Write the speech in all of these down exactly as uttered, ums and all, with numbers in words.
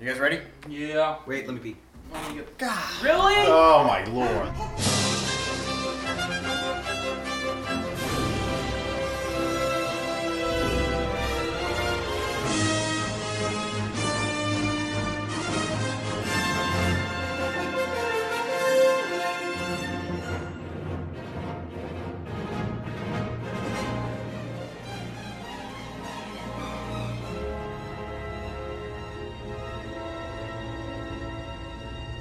You guys ready? Yeah. Wait, let me pee. Let me get... God. Really? Oh my lord.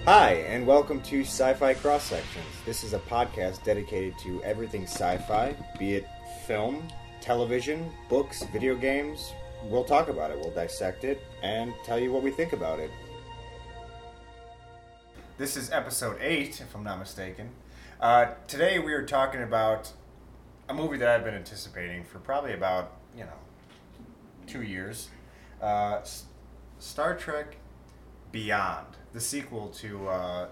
Hi, and welcome to Sci-Fi Cross Sections. This is a podcast dedicated to everything sci-fi, be it film, television, books, video games. We'll talk about it, we'll dissect it, and tell you what we think about it. This is episode eight, if I'm not mistaken. Uh, today we are talking about a movie that I've been anticipating for probably about, you know, two years. Uh, S- Star Trek Beyond. The sequel to uh,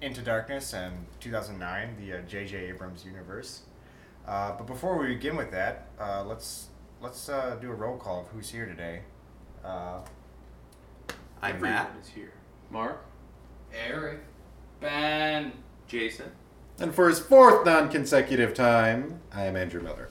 Into Darkness and two thousand nine, the uh, J J. Abrams universe. Uh, but before we begin with that, uh, let's let's uh, do a roll call of who's here today. Uh, I'm Matt. Is here. Mark. Eric. Ben. Jason. And for his fourth non-consecutive time, I am Andrew Miller.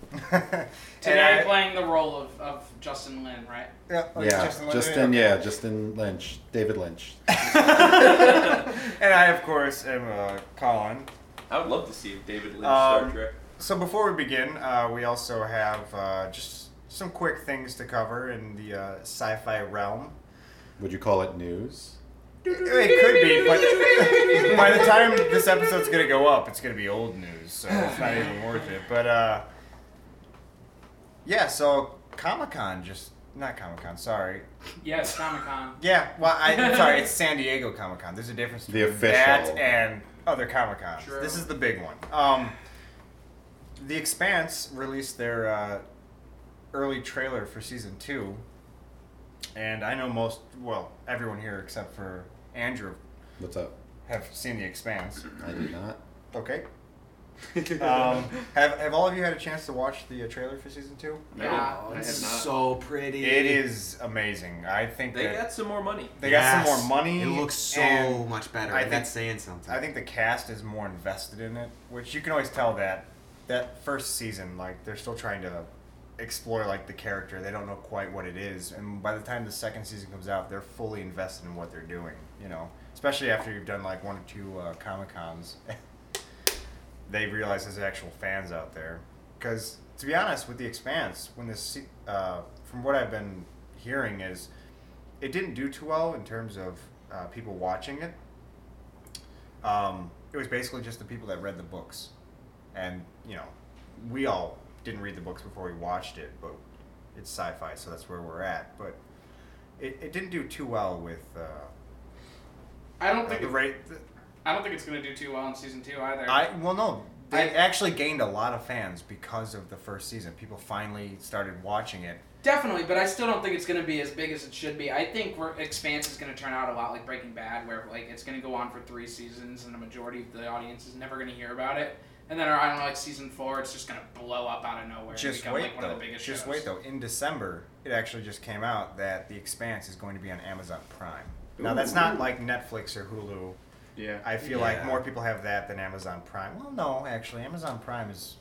Today I'm playing the role of, of Justin Lin, right? Yeah, oh, yeah. Justin, Lin, Justin yeah, Justin Lynch, David Lynch. And I, of course, am uh, Colin. I would love to see David Lynch um, Star Trek. So before we begin, uh, we also have uh, just some quick things to cover in the uh, sci-fi realm. Would you call it news? It could be, but by the time this episode's going to go up, it's going to be old news, so it's not even worth it. But, uh, yeah, so Comic-Con just, not Comic-Con, sorry. Yes, Comic-Con. Yeah, well, I, I'm sorry, it's San Diego Comic-Con. There's a difference between the official. That and other Comic-Cons. True. This is the big one. Um, The Expanse released their uh, early trailer for Season two. And I know most, well, everyone here except for Andrew. What's up? Have seen The Expanse. I did not. Okay. um, have Have all of you had a chance to watch the uh, trailer for season two? No, yeah, oh, it's so pretty. It is amazing. I think they that got some more money. They yes. got some more money. It looks so much better. I think that's saying something. I think the cast is more invested in it, which you can always tell that that first season, like they're still trying to explore like the character. They don't know quite what it is, and by the time the second season comes out, they're fully invested in what they're doing, you know, especially after you've done like one or two uh, Comic-Cons. They realize there's actual fans out there, because to be honest with The Expanse, when this uh, from what I've been hearing is it didn't do too well in terms of uh, people watching it. Um, it was basically just the people that read the books, and you know, we all didn't read the books before we watched it, but it's sci-fi, so that's where we're at. But it, it didn't do too well with. Uh, I don't uh, think the rate. Th- I don't think it's going to do too well in season two either. I well no, they I, actually gained a lot of fans because of the first season. People finally started watching it. Definitely, but I still don't think it's going to be as big as it should be. I think we're, Expanse is going to turn out a lot like Breaking Bad, where like it's going to go on for three seasons, and the majority of the audience is never going to hear about it. And then, I don't know, like season four, it's just going to blow up out of nowhere. Just become, wait, like, one though. Of the biggest just shows. Wait, though. In December, it actually just came out that The Expanse is going to be on Amazon Prime. Ooh. Now, that's not like Netflix or Hulu. Yeah. I feel yeah. like more people have that than Amazon Prime. Well, no, actually. Amazon Prime is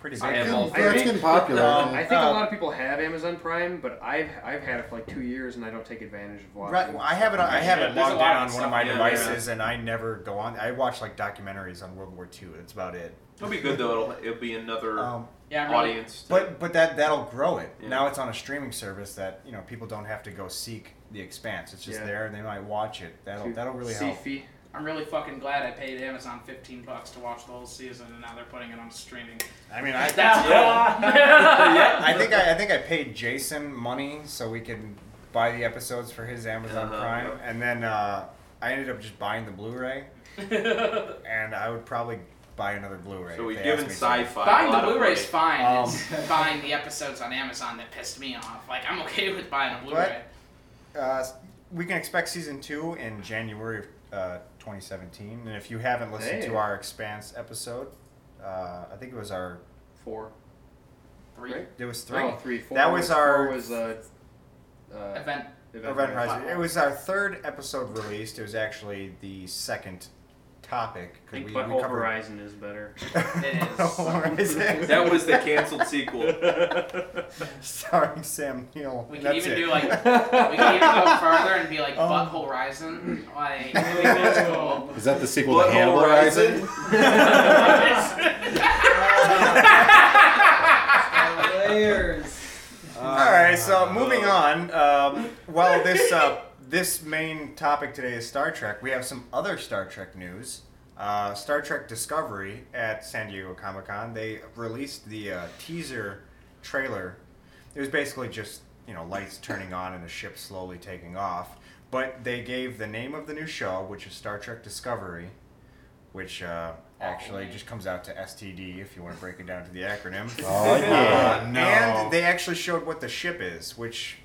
pretty big. It's getting popular. Um, I think uh, a lot of people have Amazon Prime, but I've I've had it for like two years, and I don't take advantage of watching. Right. Well, I have it, I have it logged in on one of my devices, and I never go on. I watch like documentaries on World War Two, and that's about it. It'll be good, though. It'll, it'll be another um, yeah, really. audience. But but that, that'll grow it. Yeah. Now it's on a streaming service that, you know, people don't have to go seek The Expanse. It's just yeah. there, and they might watch it. That'll that'll really help. I'm really fucking glad I paid Amazon fifteen bucks to watch the whole season, and now they're putting it on streaming. I mean, I that's yeah. I think I, I think I paid Jason money so we can buy the episodes for his Amazon uh-huh. Prime, and then uh, I ended up just buying the Blu-ray, and I would probably buy another Blu-ray. So we've given sci-fi. Buying the Blu-ray's fine. Um, it's buying the episodes on Amazon that pissed me off. Like, I'm okay with buying a Blu-ray. But, uh, we can expect season two in January of Uh, twenty seventeen, and if you haven't listened hey. to our Expanse episode, uh, I think it was our four, three. It was three. Oh, three four. That was, was our was, uh, uh, event Event Event Horizon. Horizon. It was our third episode released. It was actually the second topic. I think we, but we Hope covered... Horizon is better. It is. That was the canceled sequel. Starring Sam Neill. We can even it. do like, we can even go further and be like, oh. But Horizon? Like, cool. Is that the sequel but to Hannibal Horizon? Layers. Uh, All right, so moving on. Um, while this uh, this main topic today is Star Trek, we have some other Star Trek news. Uh, Star Trek Discovery at San Diego Comic-Con, they released the uh, teaser trailer. It was basically just, you know, lights turning on and the ship slowly taking off. But they gave the name of the new show, which is Star Trek Discovery, which... Uh, Actually, it just comes out to S T D if you want to break it down to the acronym. Oh, yeah. Uh, no. And they actually showed what the ship is, which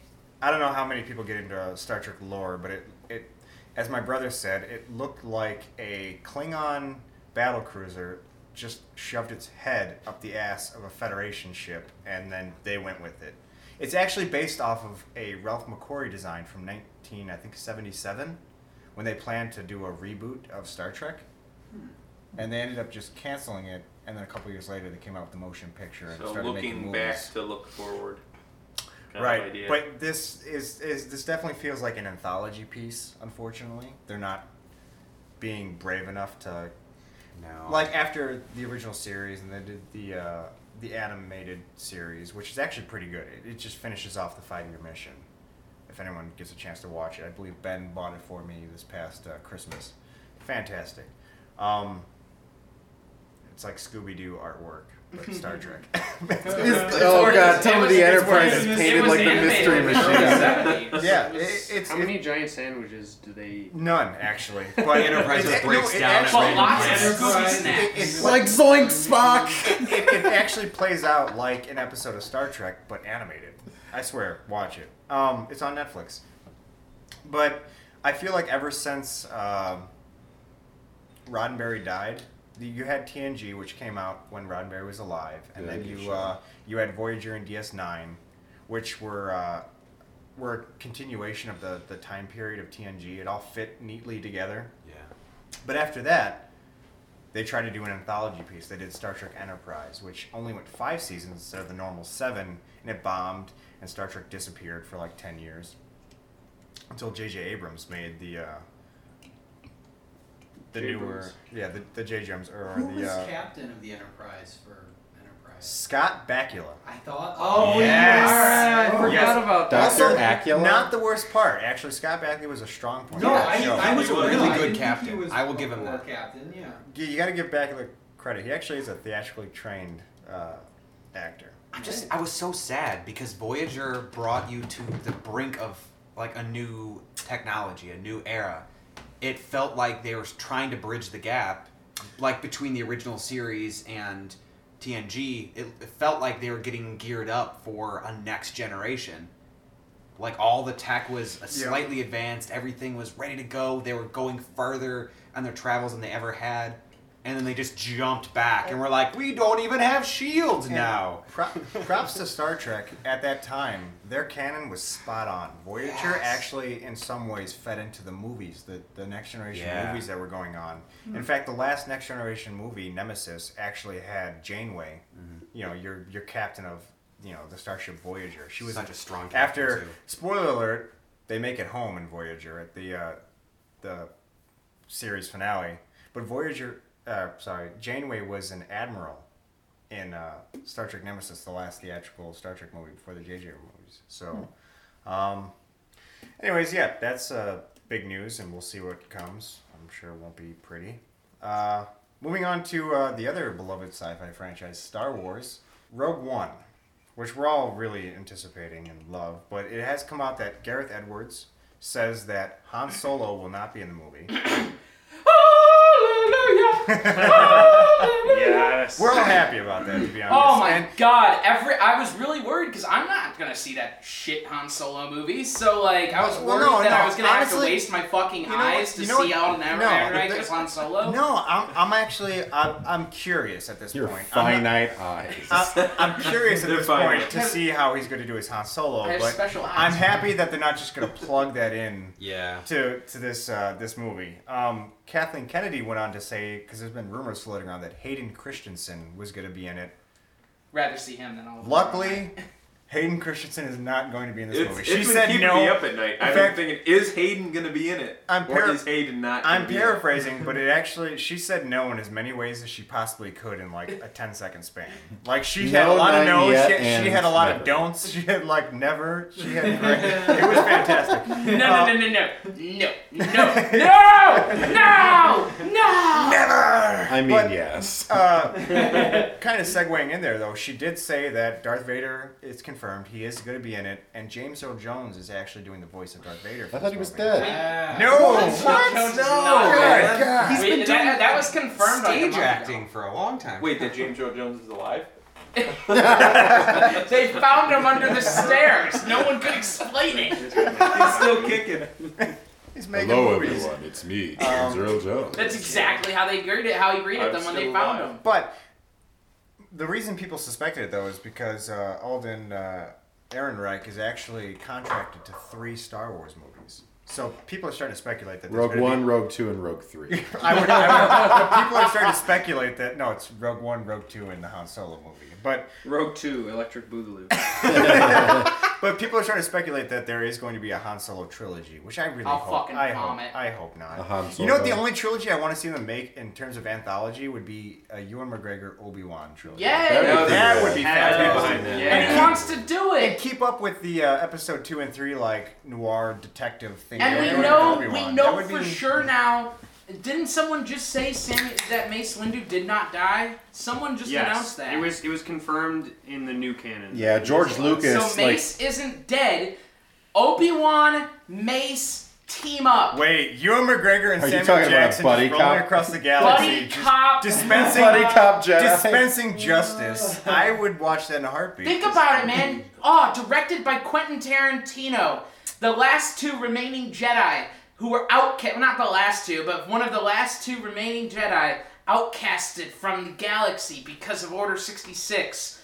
I don't know how many people get into Star Trek lore, but it, it as my brother said, it looked like a Klingon battlecruiser just shoved its head up the ass of a Federation ship, and then they went with it. It's actually based off of a Ralph McQuarrie design from nineteen, I think, seventy-seven, when they planned to do a reboot of Star Trek. Hmm. And they ended up just canceling it, and then a couple years later they came out with the motion picture and so started making movies. So looking back to look forward. Right, but this is is this definitely feels like an anthology piece, unfortunately. They're not being brave enough to... No. Like, after the original series, and they did the uh, the animated series, which is actually pretty good. It, it just finishes off the five-year mission, if anyone gets a chance to watch it. I believe Ben bought it for me this past uh, Christmas. Fantastic. Um... It's like Scooby-Doo artwork, but Star Trek. Oh, God. Tell me the Enterprise is painted like the Mystery Machine. Yeah. It, it's, How it, many giant sandwiches do they eat? None, actually. But Enterprise it, breaks no, it down. It, it's like Zoink Spock. It, it, it actually plays out like an episode of Star Trek, but animated. I swear, watch it. Um, it's on Netflix. But I feel like ever since uh, Roddenberry died... You had T N G, which came out when Roddenberry was alive, and Good, then you sure. uh, you had Voyager and D S nine, which were uh, were a continuation of the, the time period of T N G. It all fit neatly together. Yeah. But after that, they tried to do an anthology piece. They did Star Trek Enterprise, which only went five seasons instead of the normal seven, and it bombed, and Star Trek disappeared for like ten years until J J. Abrams made the... Uh, The J. newer, Abrams. yeah, the the J. Abrams or Who the. Who was uh, captain of the Enterprise for Enterprise? Scott Bakula. I thought. Oh yes, yes. All right. I forgot yes. about that. Doctor Bakula. Not the worst part, actually. Scott Bakula was a strong point. No, I, I, I was a really good I captain. Was I will give him that. Captain, yeah. You, you got to give Bakula credit. He actually is a theatrically trained uh, actor. I just, I was so sad because Voyager brought you to the brink of like a new technology, a new era. It felt like they were trying to bridge the gap, like between the original series and T N G. It, it felt like they were getting geared up for a next generation. Like all the tech was a slightly yeah. advanced, everything was ready to go. They were going further on their travels than they ever had, and then they just jumped back and were like, "We don't even have shields and now." Pro- props to Star Trek at that time. Their canon was spot on. Voyager yes. actually, in some ways, fed into the movies, the, the Next Generation yeah. movies that were going on. Mm-hmm. In fact, the last Next Generation movie, Nemesis, actually had Janeway. Mm-hmm. You know, your your captain of you know the starship Voyager. She was such a strong captain. After too. Spoiler alert, they make it home in Voyager at the uh, the series finale, but Voyager. Uh, sorry, Janeway was an admiral in uh, Star Trek Nemesis, the last theatrical Star Trek movie before the J J movies. So, um, anyways, yeah, that's uh, big news, and we'll see what comes. I'm sure it won't be pretty. Uh, moving on to uh, the other beloved sci-fi franchise, Star Wars, Rogue One, which we're all really anticipating and love, but it has come out that Gareth Edwards says that Han Solo will not be in the movie. Hallelujah! Yes. We're all happy about that, to be honest. Oh my and, god, every I was really worried because I'm not gonna see that shit Han Solo movie. So like I was well, worried no, that no, I was gonna honestly, have to waste my fucking you know eyes what, to see what, out an hour no, and right because Han Solo. No, I'm I'm actually I'm, I'm curious at this Your point. Finite I'm, eyes. I, I'm curious at this finite. point to see how he's gonna do his Han Solo. I have but special eyes. I'm happy that they're not just gonna plug that in. Yeah. To to this uh, this movie. Um, Kathleen Kennedy went on to say, because there's been rumors floating around that Hayden Christensen was going to be in it. Rather see him than all of them. Luckily, Hayden Christensen is not going to be in this it's, movie. It's she said keeping no. me up at night. I've been thinking, is Hayden going to be in it? I'm par- or is Hayden not going to be in it? I'm paraphrasing, but it actually, she said no in as many ways as she possibly could in like a ten second span. Like she no had a lot of no's, she, she had a lot never. of don'ts, she had like never, she had it was fantastic. No, uh, no, no, no, no, no, no, no, no, no, never! I mean, but, yes. Uh, kind of segueing in there though, she did say that Darth Vader is confirmed. He is going to be in it, and James Earl Jones is actually doing the voice of Darth Vader. I thought he was dead. Uh, no, what? what? No, no, God. God. He's Wait, been doing that, that was confirmed stage like acting ago. for a long time. Wait, that James Earl Jones is alive? They found him under the stairs. No one could explain it. He's still kicking. He's making Hello, movies. everyone. It's me, James um, Earl Jones. That's exactly how they greeted it. How he greeted I'm them when they found alive. him. But. The reason people suspected it, though, is because uh, Alden uh, Ehrenreich is actually contracted to three Star Wars movies. So people are starting to speculate that... Rogue One, be... Rogue Two, and Rogue Three. I would, I would, people are starting to speculate that, no, it's Rogue One, Rogue Two, and the Han Solo movie. But Rogue Two, Electric Boogaloo. But people are starting to speculate that there is going to be a Han Solo trilogy, which I really I'll hope... I'll fucking I vomit. Hope, I hope not. A Han Solo. You know what, the only trilogy I want to see them make in terms of anthology would be a Ewan McGregor Obi-Wan trilogy. Yeah, That, that would be fantastic. Yeah. And he wants to do it! And keep up with the uh, episode two and three, like, noir detective thing. And we know, we know for be... sure now. Didn't someone just say Sammy, that Mace Windu did not die? Someone just yes. announced that. It was it was confirmed in the new canon. Yeah, George Lucas. So Mace like... isn't dead. Obi-Wan, Mace team up. Wait, Ewan McGregor and Are Samuel Jackson rolling cop? across the galaxy, buddy just cop, dispensing buddy cop Jedi. dispensing justice. I would watch that in a heartbeat. Think about it, man. Oh, directed by Quentin Tarantino. The last two remaining Jedi who were outcast, well, not the last two, but one of the last two remaining Jedi outcasted from the galaxy because of Order sixty-six.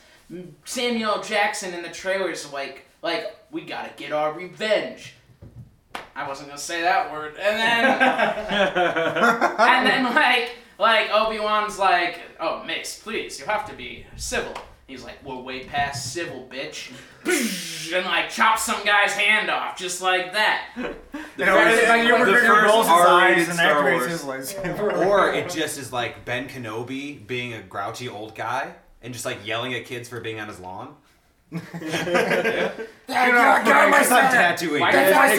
Samuel Jackson in the trailers like, like we gotta get our revenge. I wasn't gonna say that word. And then, and then like, like Obi-Wan's like, oh, Mace, please, you have to be civil. He's like, we're way past civil, bitch. And like, chop some guy's hand off, just like that. The first, like, you like, the first R-rated Star Wars. Or it just is like Ben Kenobi being a grouchy old guy and just like yelling at kids for being on his lawn. yeah. That guy my son tattooing. That's my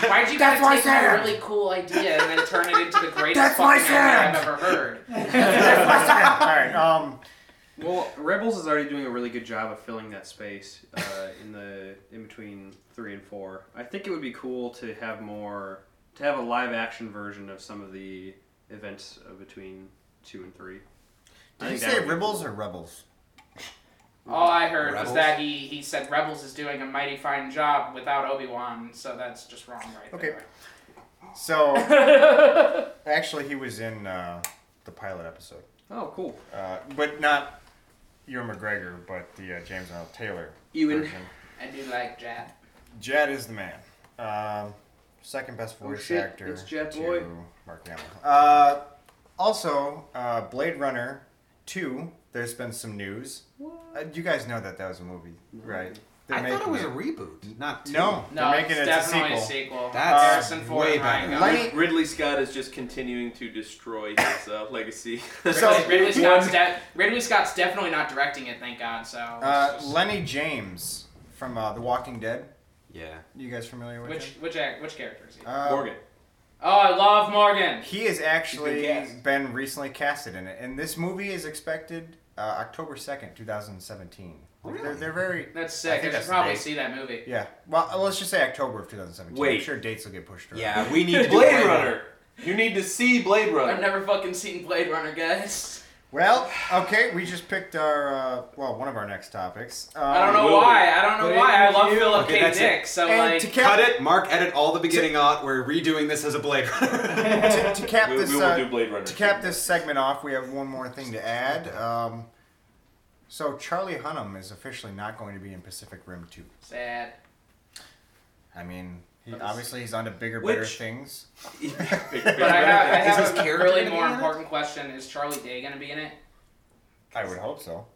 son. Why'd you guys take a really cool idea and then turn it into the greatest fucking thing I've ever heard? That's my son. All right, um... Well, Rebels is already doing a really good job of filling that space uh, in the in between three and four. I think it would be cool to have more to have a live action version of some of the events between two and three. Did you say Rebels cool. or Rebels? All I heard Rebels? was that he, he said Rebels is doing a mighty fine job without Obi-Wan, so that's just wrong, right? Okay. There. So actually, he was in uh, the pilot episode. Oh, cool. Uh, but not. Ewan McGregor, but the uh, James Earl Taylor. Ewan. Version. I do like Jad. Jad is the man. Uh, second best voice oh, shit. actor it's Jad to Boy. Mark Hamill. Uh, also, uh, Blade Runner two, there's been some news. Uh, you guys know that that was a movie, right? They're I thought it was it. a reboot, not two. No, no they're making it's it definitely a sequel. A sequel. That's uh, way better. Like, Ridley Scott is just continuing to destroy his uh, legacy. So, Ridley, Scott's de- Ridley Scott's definitely not directing it, thank God. So uh, just... Lenny James from uh, The Walking Dead. Yeah. You guys familiar with which, him? Which which character is he? Uh, Morgan. Oh, I love Morgan. He has actually been, been recently casted in it, and this movie is expected uh, October second, twenty seventeen. Really? They're, they're very... That's sick. I think I should probably see that movie. Yeah. Well, let's just say October of twenty seventeen. Wait. I'm sure dates will get pushed around. Yeah, we need to do Blade Runner. You need to see Blade Runner. I've never fucking seen Blade Runner, guys. Well, okay, we just picked our, uh, well, one of our next topics. Um, I don't know why. I don't know Blade why. I love you. Philip okay, K. Dick, it. so and like... To cap- cut it, Mark, edit all the beginning out. We're redoing this as a Blade Runner. to, to cap, we, this, we will uh, do Blade Runner to cap this segment off, we have one more thing to add. Um, so, Charlie Hunnam is officially not going to be in Pacific Rim two. Sad. I mean... He, obviously, he's onto bigger, Which, better things. Big, big, big, but I have, I have a really more important question. Is Charlie Day going to be in it? I would hope so.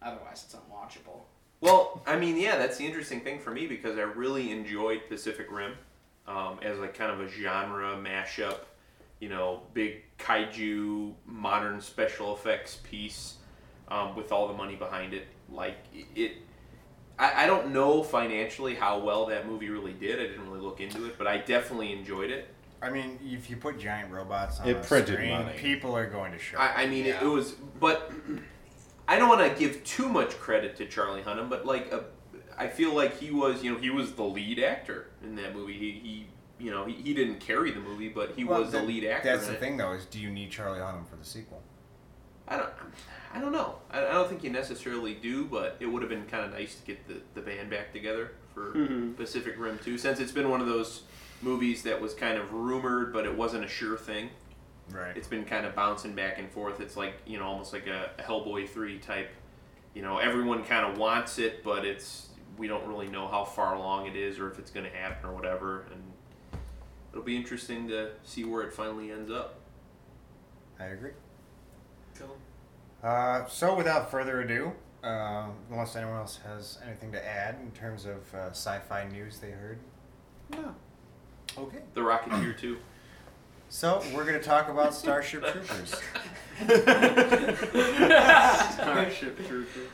Otherwise, it's unwatchable. Well, I mean, yeah, that's the interesting thing for me because I really enjoyed Pacific Rim um, as like kind of a genre mashup, you know, big kaiju, modern special effects piece um, with all the money behind it. Like, it... I don't know financially how well that movie really did. I didn't really look into it, but I definitely enjoyed it. I mean, if you put giant robots on a screen, people are going to show up. I, I mean, yeah. it, it was... But I don't want to give too much credit to Charlie Hunnam, but, like, a, I feel like he was, you know, he was the lead actor in that movie. He, he you know, he, he didn't carry the movie, but he well, was that, the lead actor That's in the it. thing, though, is do you need Charlie Hunnam for the sequel? I don't... I don't know. I don't think you necessarily do, but it would have been kind of nice to get the, the band back together for mm-hmm. Pacific Rim two, since it's been one of those movies that was kind of rumored, but it wasn't a sure thing. Right. It's been kind of bouncing back and forth. It's like, you know, almost like a Hellboy three type, you know, everyone kind of wants it, but it's we don't really know how far along it is or if it's going to happen or whatever, and it'll be interesting to see where it finally ends up. I agree. Cool. Uh, so, without further ado, uh, unless anyone else has anything to add in terms of uh, sci-fi news they heard? No. Okay. The Rocketeer two. So, we're going to talk about Starship Troopers. Starship Troopers.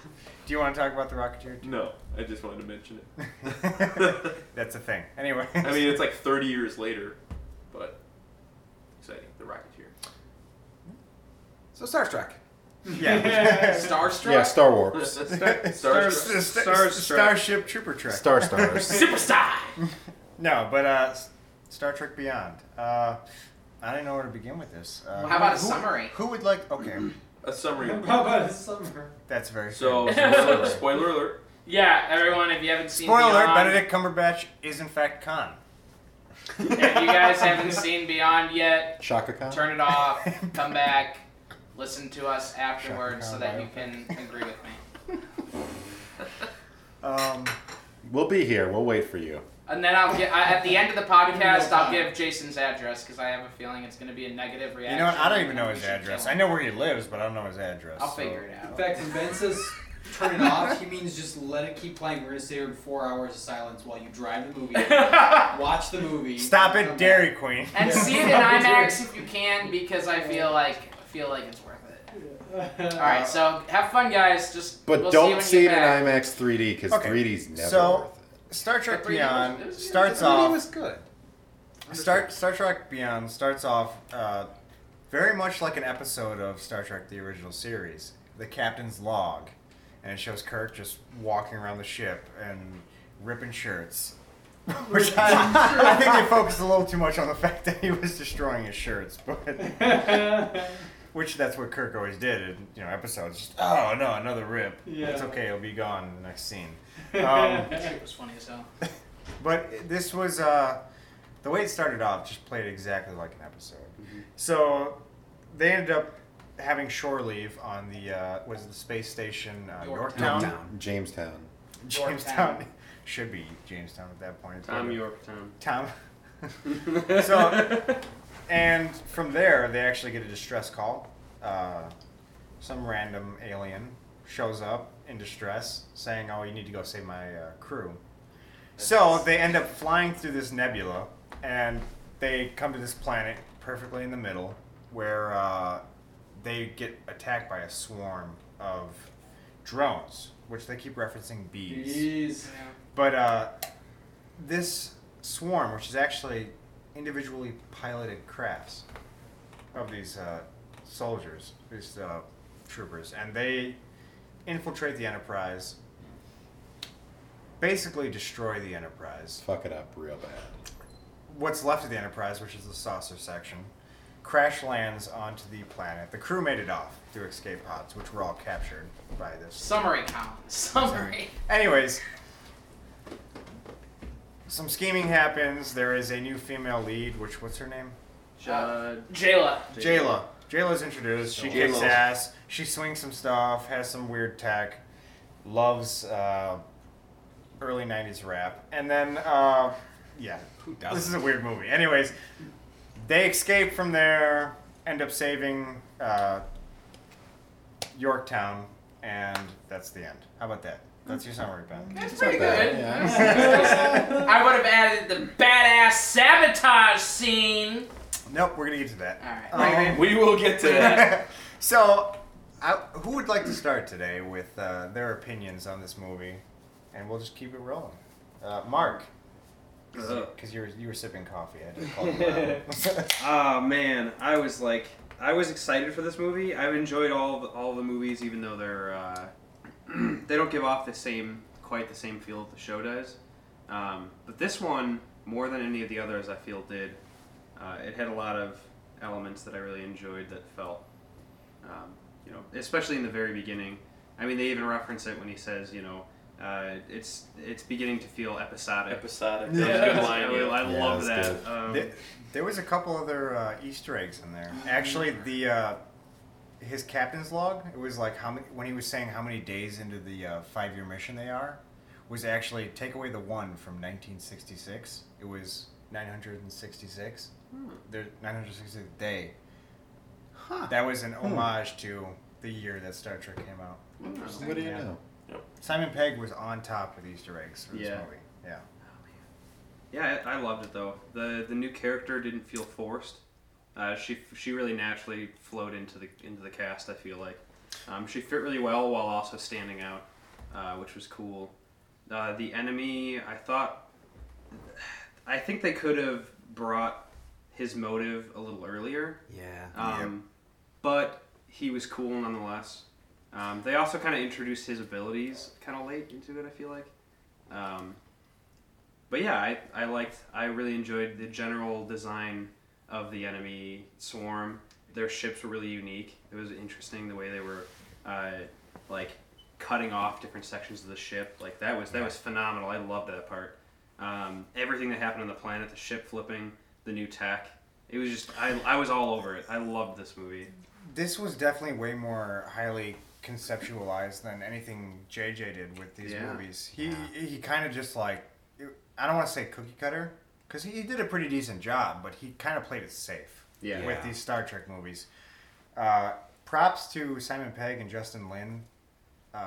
Do you want to talk about The Rocketeer two? No, I just wanted to mention it. That's a thing. Anyway. I mean, it's like thirty years later, but exciting. The Rocketeer. So, Star Trek. Yeah. Star Trek? Yeah, Star Wars. Star, Star, Star, Star, Star Starship Trooper Trek. Star Stars. Superstar! No, but uh, Star Trek Beyond. Uh, I don't know where to begin with this. Uh, How about who, a summary? Who would like... Okay. A summary. How about a summary? That's very So, so spoiler alert. Yeah, everyone, if you haven't seen spoiler Beyond... Spoiler alert, Benedict Cumberbatch is in fact Khan. If you guys haven't seen Beyond yet, Shaka Khan? Turn it off, come back. Listen to us afterwards so that you can agree with me. um, we'll be here. We'll wait for you. And then I'll get I, at the end of the podcast. I'll give Jason's address because I have a feeling it's going to be a negative reaction. You know what? I don't even know his address. I know where he lives, but I don't know his address. I'll so. figure it out. In fact, when Ben says turn it off, he means just let it keep playing. We're going to stay here in four hours of silence while you drive the movie, watch the movie. Stop it, Dairy Queen. And see it in IMAX if you can because I feel like I feel like it's. Alright, so have fun, guys. Just But we'll don't see, see it back. in IMAX three D, because okay. three's never so, worth it. Star Trek Beyond was, was, starts the off... was good. Star, Star Trek Beyond starts off uh, very much like an episode of Star Trek, the original series. The Captain's Log. And it shows Kirk just walking around the ship and ripping shirts. Which I, I think they focused a little too much on the fact that he was destroying his shirts, but... Which, that's what Kirk always did in, you know, episodes. Just, oh, no, another rip. Yeah. It's okay, it'll be gone in the next scene. Um, that shit was funny as hell. But this was, uh, the way it started off just played exactly like an episode. Mm-hmm. So, they ended up having shore leave on the, uh, was the space station uh, Yorktown? Yorktown. Jamestown. Jamestown. Yorktown. Should be Jamestown at that point. Tom Yorktown. Tom. So... And from there, they actually get a distress call. Uh, some random alien shows up in distress, saying, "Oh, you need to go save my uh, crew." That's so nice. They end up flying through this nebula, and they come to this planet perfectly in the middle, where uh, they get attacked by a swarm of drones, which they keep referencing bees. Bees. Yeah. But uh, this swarm, which is actually individually piloted crafts of these uh, soldiers, these uh, troopers, and they infiltrate the Enterprise, basically destroy the Enterprise. Fuck it up real bad. what's left of the Enterprise, which is the saucer section, crash lands onto the planet. The crew made it off through escape pods, which were all captured by this. Summary, Colin. Summary. Anyways, some scheming happens. There is a new female lead, which, what's her name? Uh, Jaylah. Jaylah. Jaylah's introduced. She Jayla's. kicks ass. She swings some stuff, has some weird tech, loves uh, early nineties rap. And then, uh, yeah, this is a weird movie. Anyways, they escape from there, end up saving uh, Yorktown, and that's the end. How about that? That's your summary, Ben. That's it's pretty good. good. Yeah. I would have added the badass sabotage scene. Nope, we're going to get to that. All right. Um, we will get to that. So, I, who would like to start today with uh, their opinions on this movie? And we'll just keep it rolling. Uh, Mark. Because you were you were sipping coffee. I just called you out. Ah, man, I was like, I was excited for this movie. I've enjoyed all the, all the movies, even though they're uh, they don't give off the same quite the same feel that the show does. Um, but this one, more than any of the others, I feel did. Uh, it had a lot of elements that I really enjoyed that felt, um, you know, especially in the very beginning. I mean, they even reference it when he says, you know. Uh, it's it's beginning to feel episodic. Episodic. Yeah, yeah. I, I yeah, love that. Um, there, there was a couple other uh, Easter eggs in there. Actually, the uh, his captain's log. It was like how many, when he was saying how many days into the uh, five-year mission they are. Was actually take away the one from nineteen sixty-six. It was nine hundred sixty-six. Hmm. There's nine hundred sixty-six day. Huh. That was an homage hmm. to the year that Star Trek came out. What do you yeah. know? Nope. Simon Pegg was on top with Easter eggs for this yeah. movie. Yeah. Oh, man. Yeah, I, I loved it though. The the new character didn't feel forced. Uh, she she really naturally flowed into the into the cast. I feel like um, she fit really well while also standing out, uh, which was cool. Uh, the enemy, I thought, I think they could have brought his motive a little earlier. Yeah. Um, yep. But he was cool nonetheless. Um, they also kind of introduced his abilities kind of late into it, I feel like. Um, but yeah, I, I liked, I really enjoyed the general design of the enemy swarm. Their ships were really unique. It was interesting the way they were, uh, like, cutting off different sections of the ship. Like, that was that was phenomenal. I loved that part. Um, everything that happened on the planet, the ship flipping, the new tech. It was just, I, I was all over it. I loved this movie. This was definitely way more highly conceptualized than anything J J did with these yeah. movies. He yeah. he kind of just like, I don't want to say cookie cutter, because he did a pretty decent job, but he kind of played it safe yeah. with yeah. these Star Trek movies. Uh, props to Simon Pegg and Justin Lin. Uh,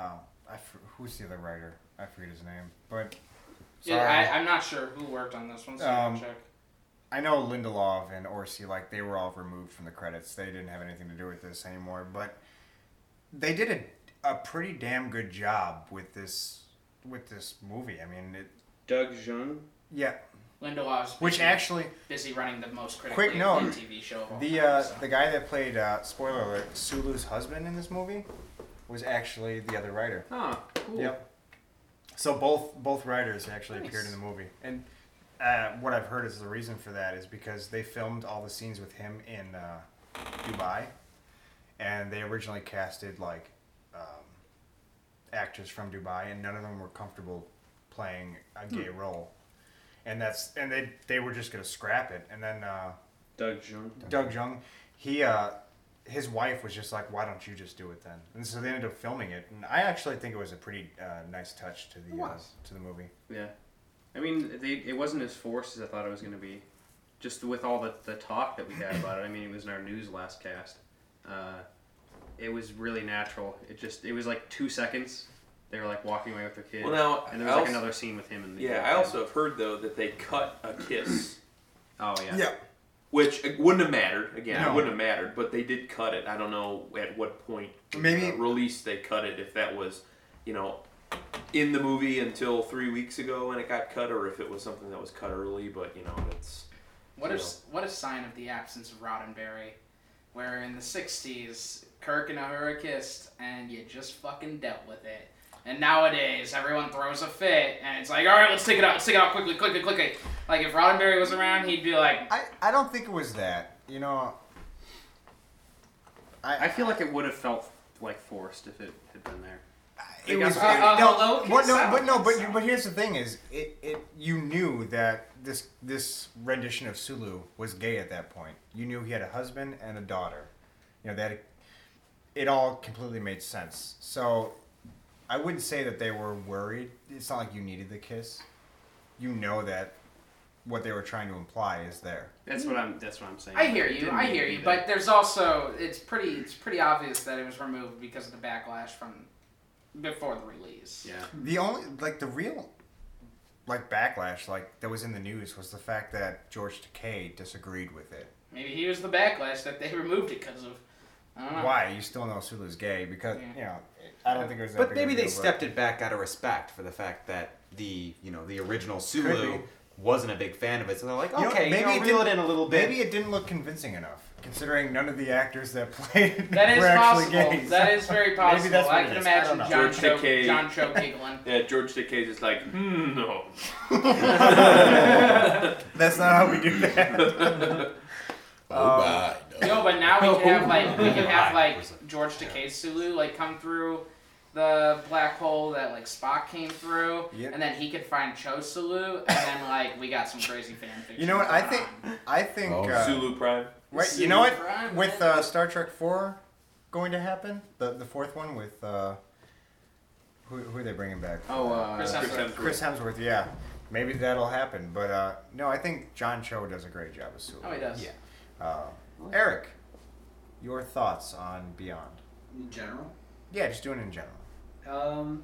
I, who's the other writer? I forget his name. But sorry. Yeah, I, I'm not sure who worked on this one, so um, you can check. I know Lindelof and Orsi, like, they were all removed from the credits. They didn't have anything to do with this anymore, but they did a, a pretty damn good job with this with this movie. I mean, it, Doug Jung. Yeah. Lindelof's busy, which actually busy running the most critically quick note, T V show. The uh, the guy that played uh, spoiler alert Sulu's husband in this movie was actually the other writer. Huh. Cool. Yep. So both both writers actually nice. appeared in the movie, and uh, what I've heard is the reason for that is because they filmed all the scenes with him in uh, Dubai. And they originally casted, like, um, actors from Dubai, and none of them were comfortable playing a gay mm. role. And that's and they they were just going to scrap it. And then uh, Doug Jung. Doug Jung, he, uh, his wife was just like, why don't you just do it then? And so they ended up filming it. And I actually think it was a pretty uh, nice touch to the uh, to the movie. Yeah. I mean, they, it wasn't as forced as I thought it was going to be. Just with all the, the talk that we had about it. I mean, it was in our news last cast. Uh, it was really natural. It just, it was like two seconds. They were like walking away with their kid. Well, now, and there was also, like another scene with him. In the yeah, I also have heard though that they cut a kiss. Oh yeah. Yeah. Which it wouldn't have mattered. Again, no. It wouldn't have mattered, but they did cut it. I don't know at what point maybe uh, release they cut it. If that was, you know, in the movie until three weeks ago and it got cut, or if it was something that was cut early. But you know, it's what is what a sign of the absence of Roddenberry. Where in the sixties, Kirk and Uhura kissed, and you just fucking dealt with it. And nowadays, everyone throws a fit, and it's like, all right, let's take it out, let's take it out quickly, quickly, quickly. Like, if Roddenberry was around, he'd be like... I, I don't think it was that. You know... I, I feel like it would have felt, like, forced if it had been there. It was uh, uh, no, hello, what, no, but no, but but here's the thing: is it, it you knew that this this rendition of Sulu was gay at that point. You knew he had a husband and a daughter. You know that it, it all completely made sense. So I wouldn't say that they were worried. It's not like you needed the kiss. You know that what they were trying to imply is there. That's what I'm. That's what I'm saying. I hear you. I hear you. But there's also it's pretty it's pretty obvious that it was removed because of the backlash from. Before the release. Yeah. The only, like, the real, like, backlash, like, that was in the news was the fact that George Takei disagreed with it. Maybe he was the backlash that they removed it because of, I don't know. Why? You still know Sulu's gay because, yeah. you know, I don't think it was that But big maybe they stepped it back out of respect for the fact that the, you know, the original Sulu wasn't a big fan of it. So they're like, okay, you know, maybe you know, reel it in a little bit. Maybe it didn't look convincing enough. Considering none of the actors that played that were actually possible. Gays. That is very possible. Maybe that's what I can is. imagine I John, Cho, John Cho giggling. Yeah, George Takei is like, hmm, no. That's not how we do that. um, oh, no. no, but now we can have like we can have like George Takei's Sulu like come through the black hole that like Spock came through, yep. and then he could find Cho Sulu, and then like we got some crazy fan fiction. You know what? I think on. I think oh. uh, Sulu Prime. Right, you know what? With uh, Star Trek four going to happen, the the fourth one with uh, who who are they bringing back? Oh, uh, Chris Hemsworth. Chris Hemsworth, yeah, maybe that'll happen. But uh, no, I think John Cho does a great job as Sulu. Oh, he does. Yeah. Uh, Eric, your thoughts on Beyond? In general? Yeah, just doing it in general. Um,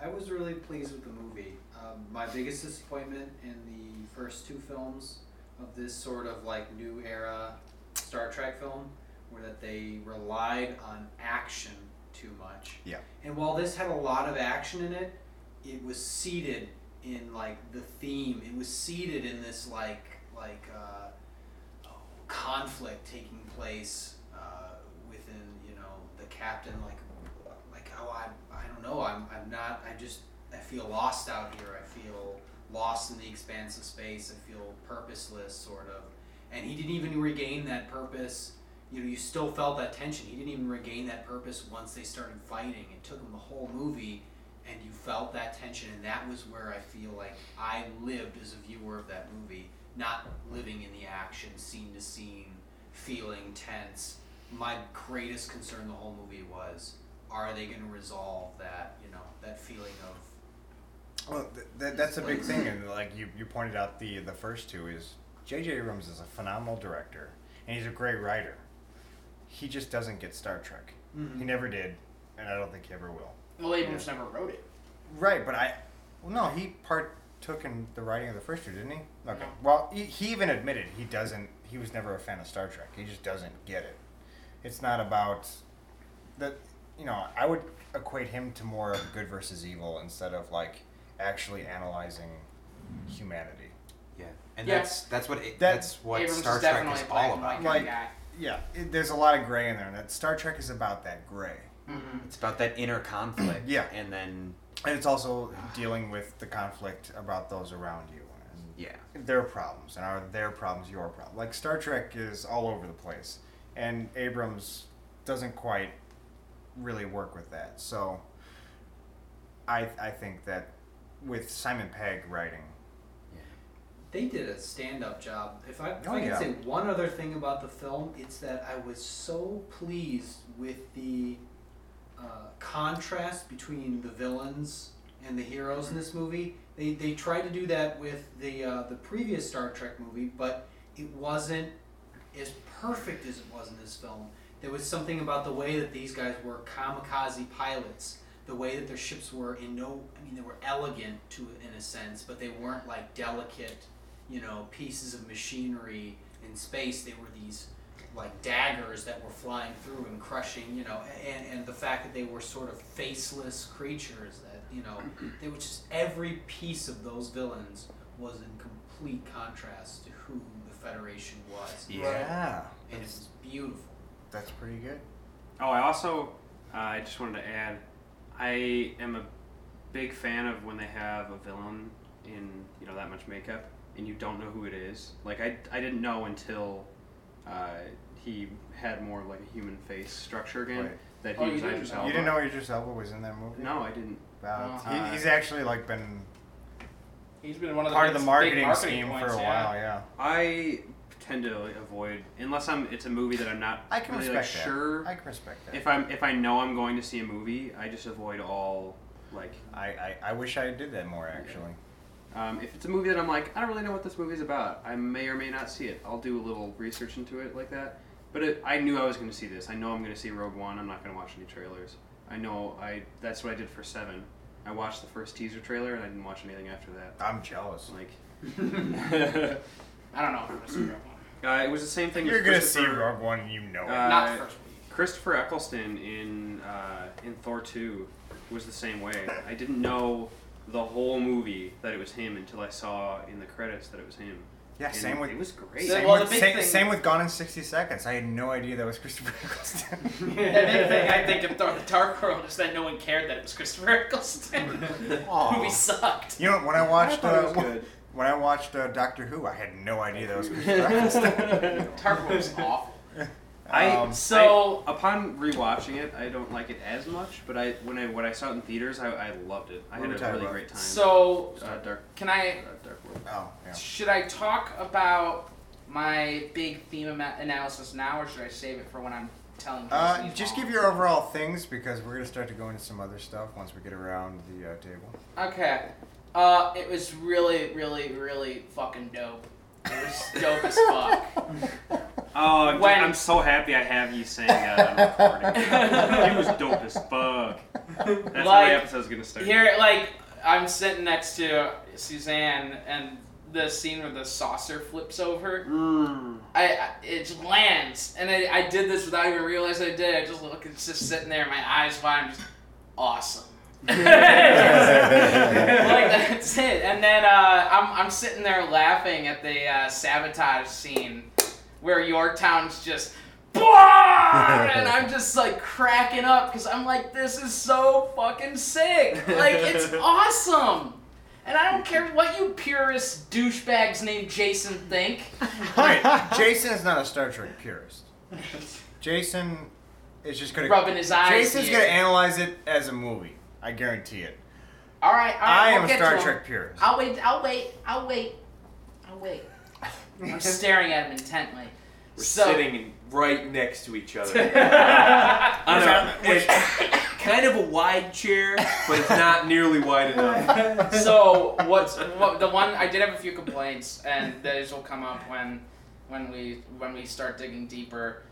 I was really pleased with the movie. Um, my biggest disappointment in the first two films. Of this sort of like new era Star Trek film where that they relied on action too much. Yeah. And while this had a lot of action in it, it was seated in like the theme. It was seated in this like like uh, conflict taking place uh, within, you know, the captain like like oh I I don't know I'm I'm not I just I feel lost out here. I feel lost in the expanse of space and feel purposeless, sort of. And he didn't even regain that purpose. You know, you still felt that tension. He didn't even regain that purpose once they started fighting. It took him the whole movie, and you felt that tension, and that was where I feel like I lived as a viewer of that movie, not living in the action, scene to scene, feeling tense. My greatest concern the whole movie was, are they going to resolve that, you know, that feeling of Well, th- th- that's a big thing, and like you, you pointed out, the the first two is J J. Abrams is a phenomenal director, and he's a great writer. He just doesn't get Star Trek. Mm-hmm. He never did, and I don't think he ever will. Well, Abrams yeah. never wrote it. Right, but I, well, no, he partook in the writing of the first two, didn't he? Okay. No. Well, he, he even admitted he doesn't. He was never a fan of Star Trek. He just doesn't get it. It's not about the, you know, I would equate him to more of good versus evil instead of like. Actually analyzing humanity. Yeah. And yeah. that's that's what it, that's what Abrams Star Trek is all about. Like, yeah, it, there's a lot of gray in there. And that Star Trek is about that gray. Mm-hmm. It's about that inner conflict. Yeah. And then and it's also dealing with the conflict about those around you. And yeah. Their problems and are their problems your problem? Like Star Trek is all over the place, and Abrams doesn't quite really work with that. So I I think that. With Simon Pegg writing. Yeah. They did a stand-up job. If I, if oh, I can yeah. say one other thing about the film, it's that I was so pleased with the uh, contrast between the villains and the heroes in this movie. They they tried to do that with the uh, the previous Star Trek movie, but it wasn't as perfect as it was in this film. There was something about the way that these guys were kamikaze pilots. The way that their ships were in no, I mean, they were elegant to in a sense, but they weren't like delicate, you know, pieces of machinery in space. They were these like daggers that were flying through and crushing, you know, and, and the fact that they were sort of faceless creatures that, you know, they were just, every piece of those villains was in complete contrast to who the Federation was. Yeah. And it's beautiful. That's pretty good. Oh, I also, uh, I just wanted to add, I am a big fan of when they have a villain in, you know, that much makeup, and you don't know who it is. Like, I, I didn't know until uh, he had more, like, a human face structure again. Right. That he oh, was you Idris Elba. You didn't know Idris Elba was in that movie? No, I didn't. Wow. No. He, he's actually, like, been... He's been one of the part of the marketing, marketing scheme points, for a yeah. while, yeah. I tend to like, avoid unless I'm. It's a movie that I'm not. I can really, respect like, that. Sure, I can respect that. If I'm, if I know I'm going to see a movie, I just avoid all like. I, I, I wish I did that more actually. Yeah. Um, if it's a movie that I'm like, I don't really know what this movie's about. I may or may not see it. I'll do a little research into it like that. But it, I knew I was going to see this. I know I'm going to see Rogue One. I'm not going to watch any trailers. I know. I that's what I did for Seven. I watched the first teaser trailer and I didn't watch anything after that. I'm jealous. Like, I don't know if I'm gonna see Rogue One. Uh, it was the same thing. You're gonna see Rogue One, and you know it. Uh, Not the first week. Christopher Eccleston in uh, in Thor two was the same way. I didn't know the whole movie that it was him until I saw in the credits that it was him. Yeah, and same with it was great. Same, well, with, same, same with Gone in sixty Seconds. I had no idea that was Christopher Eccleston. The big thing I think of The Dark World is that no one cared that it was Christopher Eccleston. The movie sucked. You know, when I watched I uh, when, when I watched uh, Doctor Who, I had no idea that was Christopher Eccleston. Dark World was awful. I um, so I, upon rewatching it, I don't like it as much. But I when I when I saw it in theaters, I, I loved it. I had a really about? great time. So uh, dark, can I? Uh, dark World. Oh, yeah. Should I talk about my big theme ama- analysis now, or should I save it for when I'm telling you? Uh, just give your overall things because we're gonna start to go into some other stuff once we get around the uh, table. Okay. Uh, it was really, really, really fucking dope. It was dope as fuck. Oh, dude, I'm so happy I have you saying that on recording. It was dope as fuck. That's like, how the episode's gonna start. Here, like, I'm sitting next to Suzanne, and the scene where the saucer flips over, mm. I, I it lands, and I, I did this without even realizing I did. I just look, it's just sitting there, my eyes wide, I'm just awesome. Like that's it. And then uh, I'm I'm sitting there laughing at the uh, sabotage scene. Where Yorktown's just, and I'm just like cracking up because I'm like, this is so fucking sick. Like, it's awesome. And I don't care what you purist douchebags named Jason think. Wait, Jason is not a Star Trek purist. Jason is just going to... Rubbing his eyes. Jason's going to analyze it as a movie. I guarantee it. All right, all right. I am we'll a Star Trek purist. I'll wait, I'll wait, I'll wait, I'll wait. I'm staring at him intently. We're so, sitting right next to each other. On a, it's kind of a wide chair, but it's not nearly wide enough. So what's what, the one? I did have a few complaints, and those will come up when when we when we start digging deeper,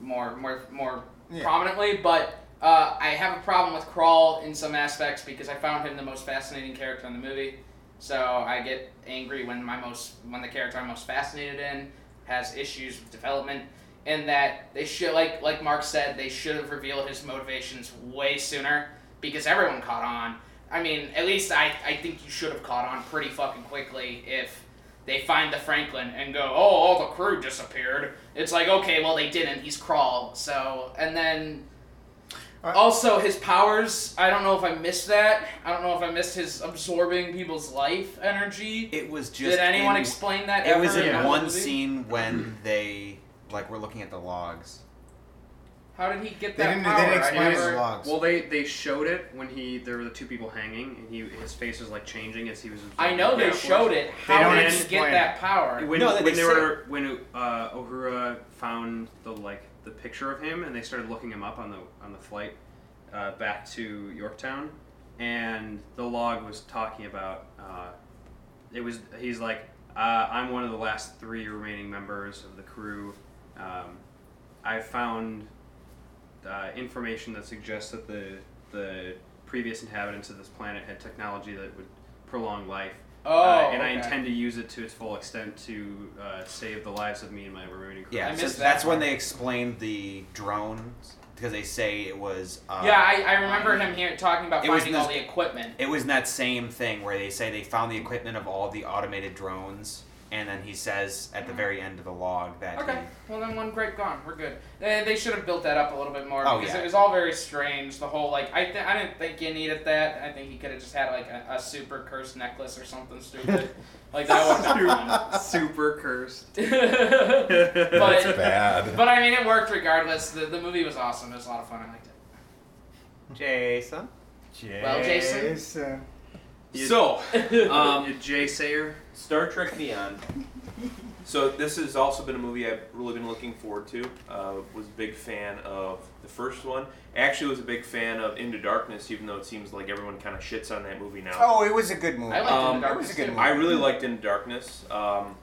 more more more yeah. prominently. But uh, I have a problem with Crawl in some aspects because I found him the most fascinating character in the movie. So I get angry when my most when the character I'm most fascinated in has issues with development, and that they should like like Mark said, they should have revealed his motivations way sooner because everyone caught on. I mean, at least I, I think you should have caught on pretty fucking quickly if they find the Franklin and go, oh, all the crew disappeared. It's like, okay, well they didn't, he's Crawl. So and then also, his powers, I don't know if I missed that. I don't know if I missed his absorbing people's life energy. It was just... Did anyone in, explain that It ever was in yeah. one scene when they, like, were looking at the logs. How did he get that they didn't, power? They didn't explain his logs. Well, they, they showed it when he... There were the two people hanging, and he his face was, like, changing as he was... I know they showed it. How did he get that power? When, no, when they, they were... When uh, Uhura found the, like... the picture of him, and they started looking him up on the on the flight uh, back to Yorktown, and the log was talking about uh, it was he's like uh, I'm one of the last three remaining members of the crew. Um, I found uh, information that suggests that the the previous inhabitants of this planet had technology that would prolong life. Oh, uh, and okay. I intend to use it to its full extent to uh, save the lives of me and my remaining crew. Yeah, I so missed that that's part. When they explained the drones, because they say it was... Uh, yeah, I, I remember um, him here talking about finding this, all the equipment. It was in that same thing where they say they found the equipment of all the automated drones, And then he says at the very end of the log that Okay, he... well then one grape gone. We're good. They, they should have built that up a little bit more oh, because yeah. it was all very strange. The whole, like, I th- I didn't think you needed that. I think he could have just had, like, a, a super cursed necklace or something stupid. Like, that would have been super cursed. but, That's bad. But, I mean, it worked regardless. The, the movie was awesome. It was a lot of fun. I liked it. Jason? Jason. Well, Jason. Jason. You, so, um, Jay Sayer, Star Trek Beyond. So this has also been a movie I've really been looking forward to. Uh, was a big fan of the first one. Actually, was a big fan of Into Darkness, even though it seems like everyone kind of shits on that movie now. Oh, it was a good movie. I liked um, Into Darkness. It was a good movie. I really liked Into Darkness. Um,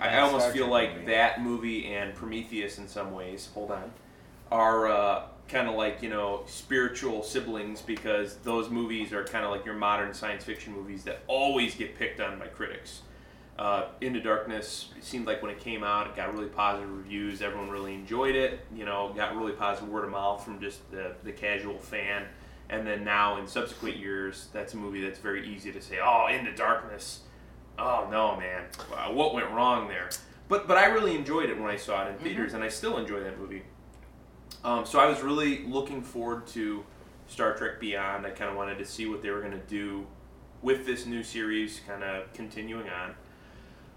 I almost Star feel Trek like movie. That movie and Prometheus, in some ways, hold on, are. Uh, kind of like, you know, spiritual siblings, because those movies are kind of like your modern science fiction movies that always get picked on by critics. Uh, Into Darkness, it seemed like when it came out, it got really positive reviews. Everyone really enjoyed it, you know, got really positive word of mouth from just the, the casual fan. And then now in subsequent years, that's a movie that's very easy to say, oh, Into Darkness. Oh, no, man. Wow, what went wrong there? But but I really enjoyed it when I saw it in theaters, mm-hmm. and I still enjoy that movie. Um, so I was really looking forward to Star Trek Beyond. I kind of wanted to see what they were going to do with this new series, kind of continuing on.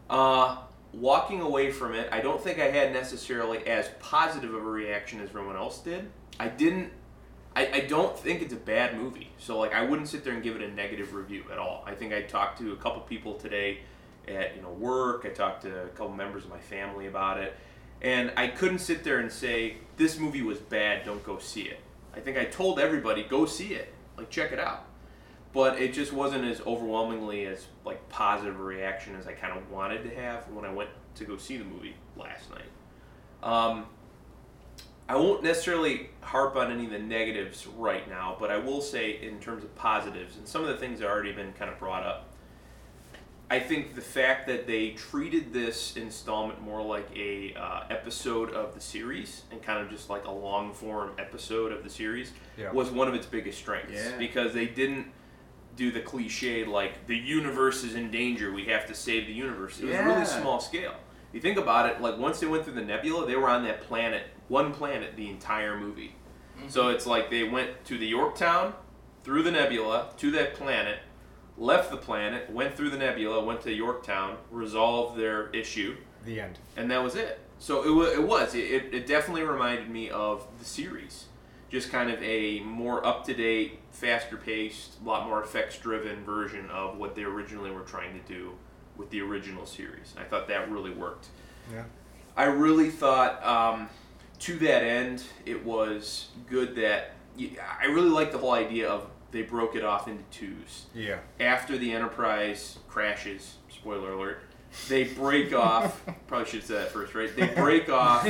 Uh, walking away from it, I don't think I had necessarily as positive of a reaction as everyone else did. I didn't. I, I don't think it's a bad movie. So like, I wouldn't sit there and give it a negative review at all. I think I talked to a couple people today at you know work. I talked to a couple members of my family about it. And I couldn't sit there and say, this movie was bad, don't go see it. I think I told everybody, go see it. Like, check it out. But it just wasn't as overwhelmingly as, like, positive a reaction as I kind of wanted to have when I went to go see the movie last night. Um, I won't necessarily harp on any of the negatives right now, but I will say in terms of positives, and some of the things that have already been kind of brought up, I think the fact that they treated this installment more like a uh, episode of the series and kind of just like a long-form episode of the series yeah. was one of its biggest strengths yeah. because they didn't do the cliche like, the universe is in danger, we have to save the universe. It was yeah. really small scale. You think about it, like once they went through the nebula, they were on that planet, one planet, the entire movie. Mm-hmm. So it's like they went to the Yorktown, through the nebula, to that planet, left the planet, went through the nebula, went to Yorktown, resolved their issue. The end. And that was it. So it, it was. It, it definitely reminded me of the series. Just kind of a more up-to-date, faster-paced, a lot more effects-driven version of what they originally were trying to do with the original series. I thought that really worked. Yeah. I really thought, um, to that end, it was good that... I really liked the whole idea of they broke it off into twos. Yeah. After the Enterprise crashes, spoiler alert, they break off, probably should have said that first, right? They break off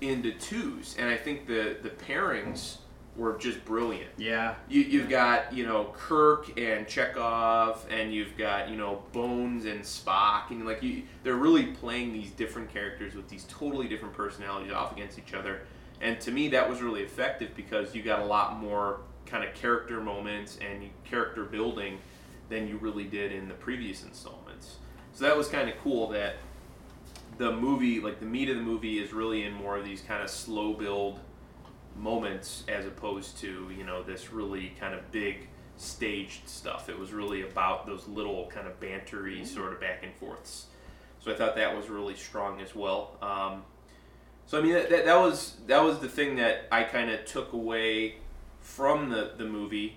into twos. And I think the, the pairings were just brilliant. Yeah. You, you've yeah. got, you know, Kirk and Chekhov, and you've got, you know, Bones and Spock. And, like, you, they're really playing these different characters with these totally different personalities off against each other. And to me, that was really effective because you got a lot more kind of character moments and character building than you really did in the previous installments. So that was kind of cool that the movie, like the meat of the movie, is really in more of these kind of slow build moments as opposed to, you know, this really kind of big staged stuff. It was really about those little kind of bantery sort of back and forths. So I thought that was really strong as well. Um, so I mean, that, that, that was that was the thing that I kind of took away from the, the movie,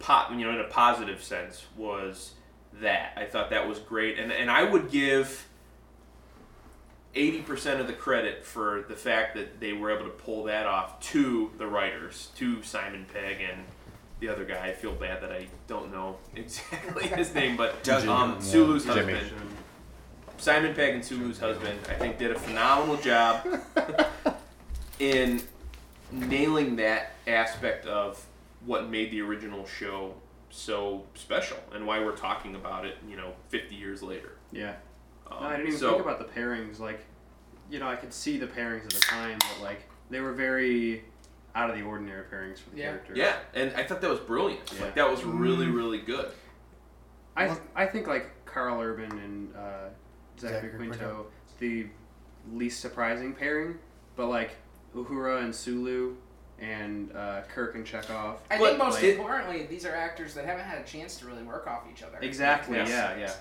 pop, you know, in a positive sense, was that. I thought that was great. And and I would give eighty percent of the credit for the fact that they were able to pull that off to the writers, to Simon Pegg and the other guy. I feel bad that I don't know exactly his name, but Doug, um, Sulu's yeah. husband. Jimmy. Simon Pegg and Sulu's husband, I think, did a phenomenal job in nailing that aspect of what made the original show so special and why we're talking about it, you know, fifty years later. Yeah. Um, no, I didn't even so, think about the pairings. Like, you know, I could see the pairings at the time, but, like, they were very out of the ordinary pairings for the yeah. characters. Yeah, and I thought that was brilliant. Yeah. Like, that was really, really good. I th- I think, like, Carl Urban and uh, Zachary, Zachary Quinto, Quinto, the least surprising pairing, but like Uhura and Sulu and uh, Kirk and Chekhov. I but, think most like, importantly, these are actors that haven't had a chance to really work off each other. Exactly. Yes. Yeah. Yeah.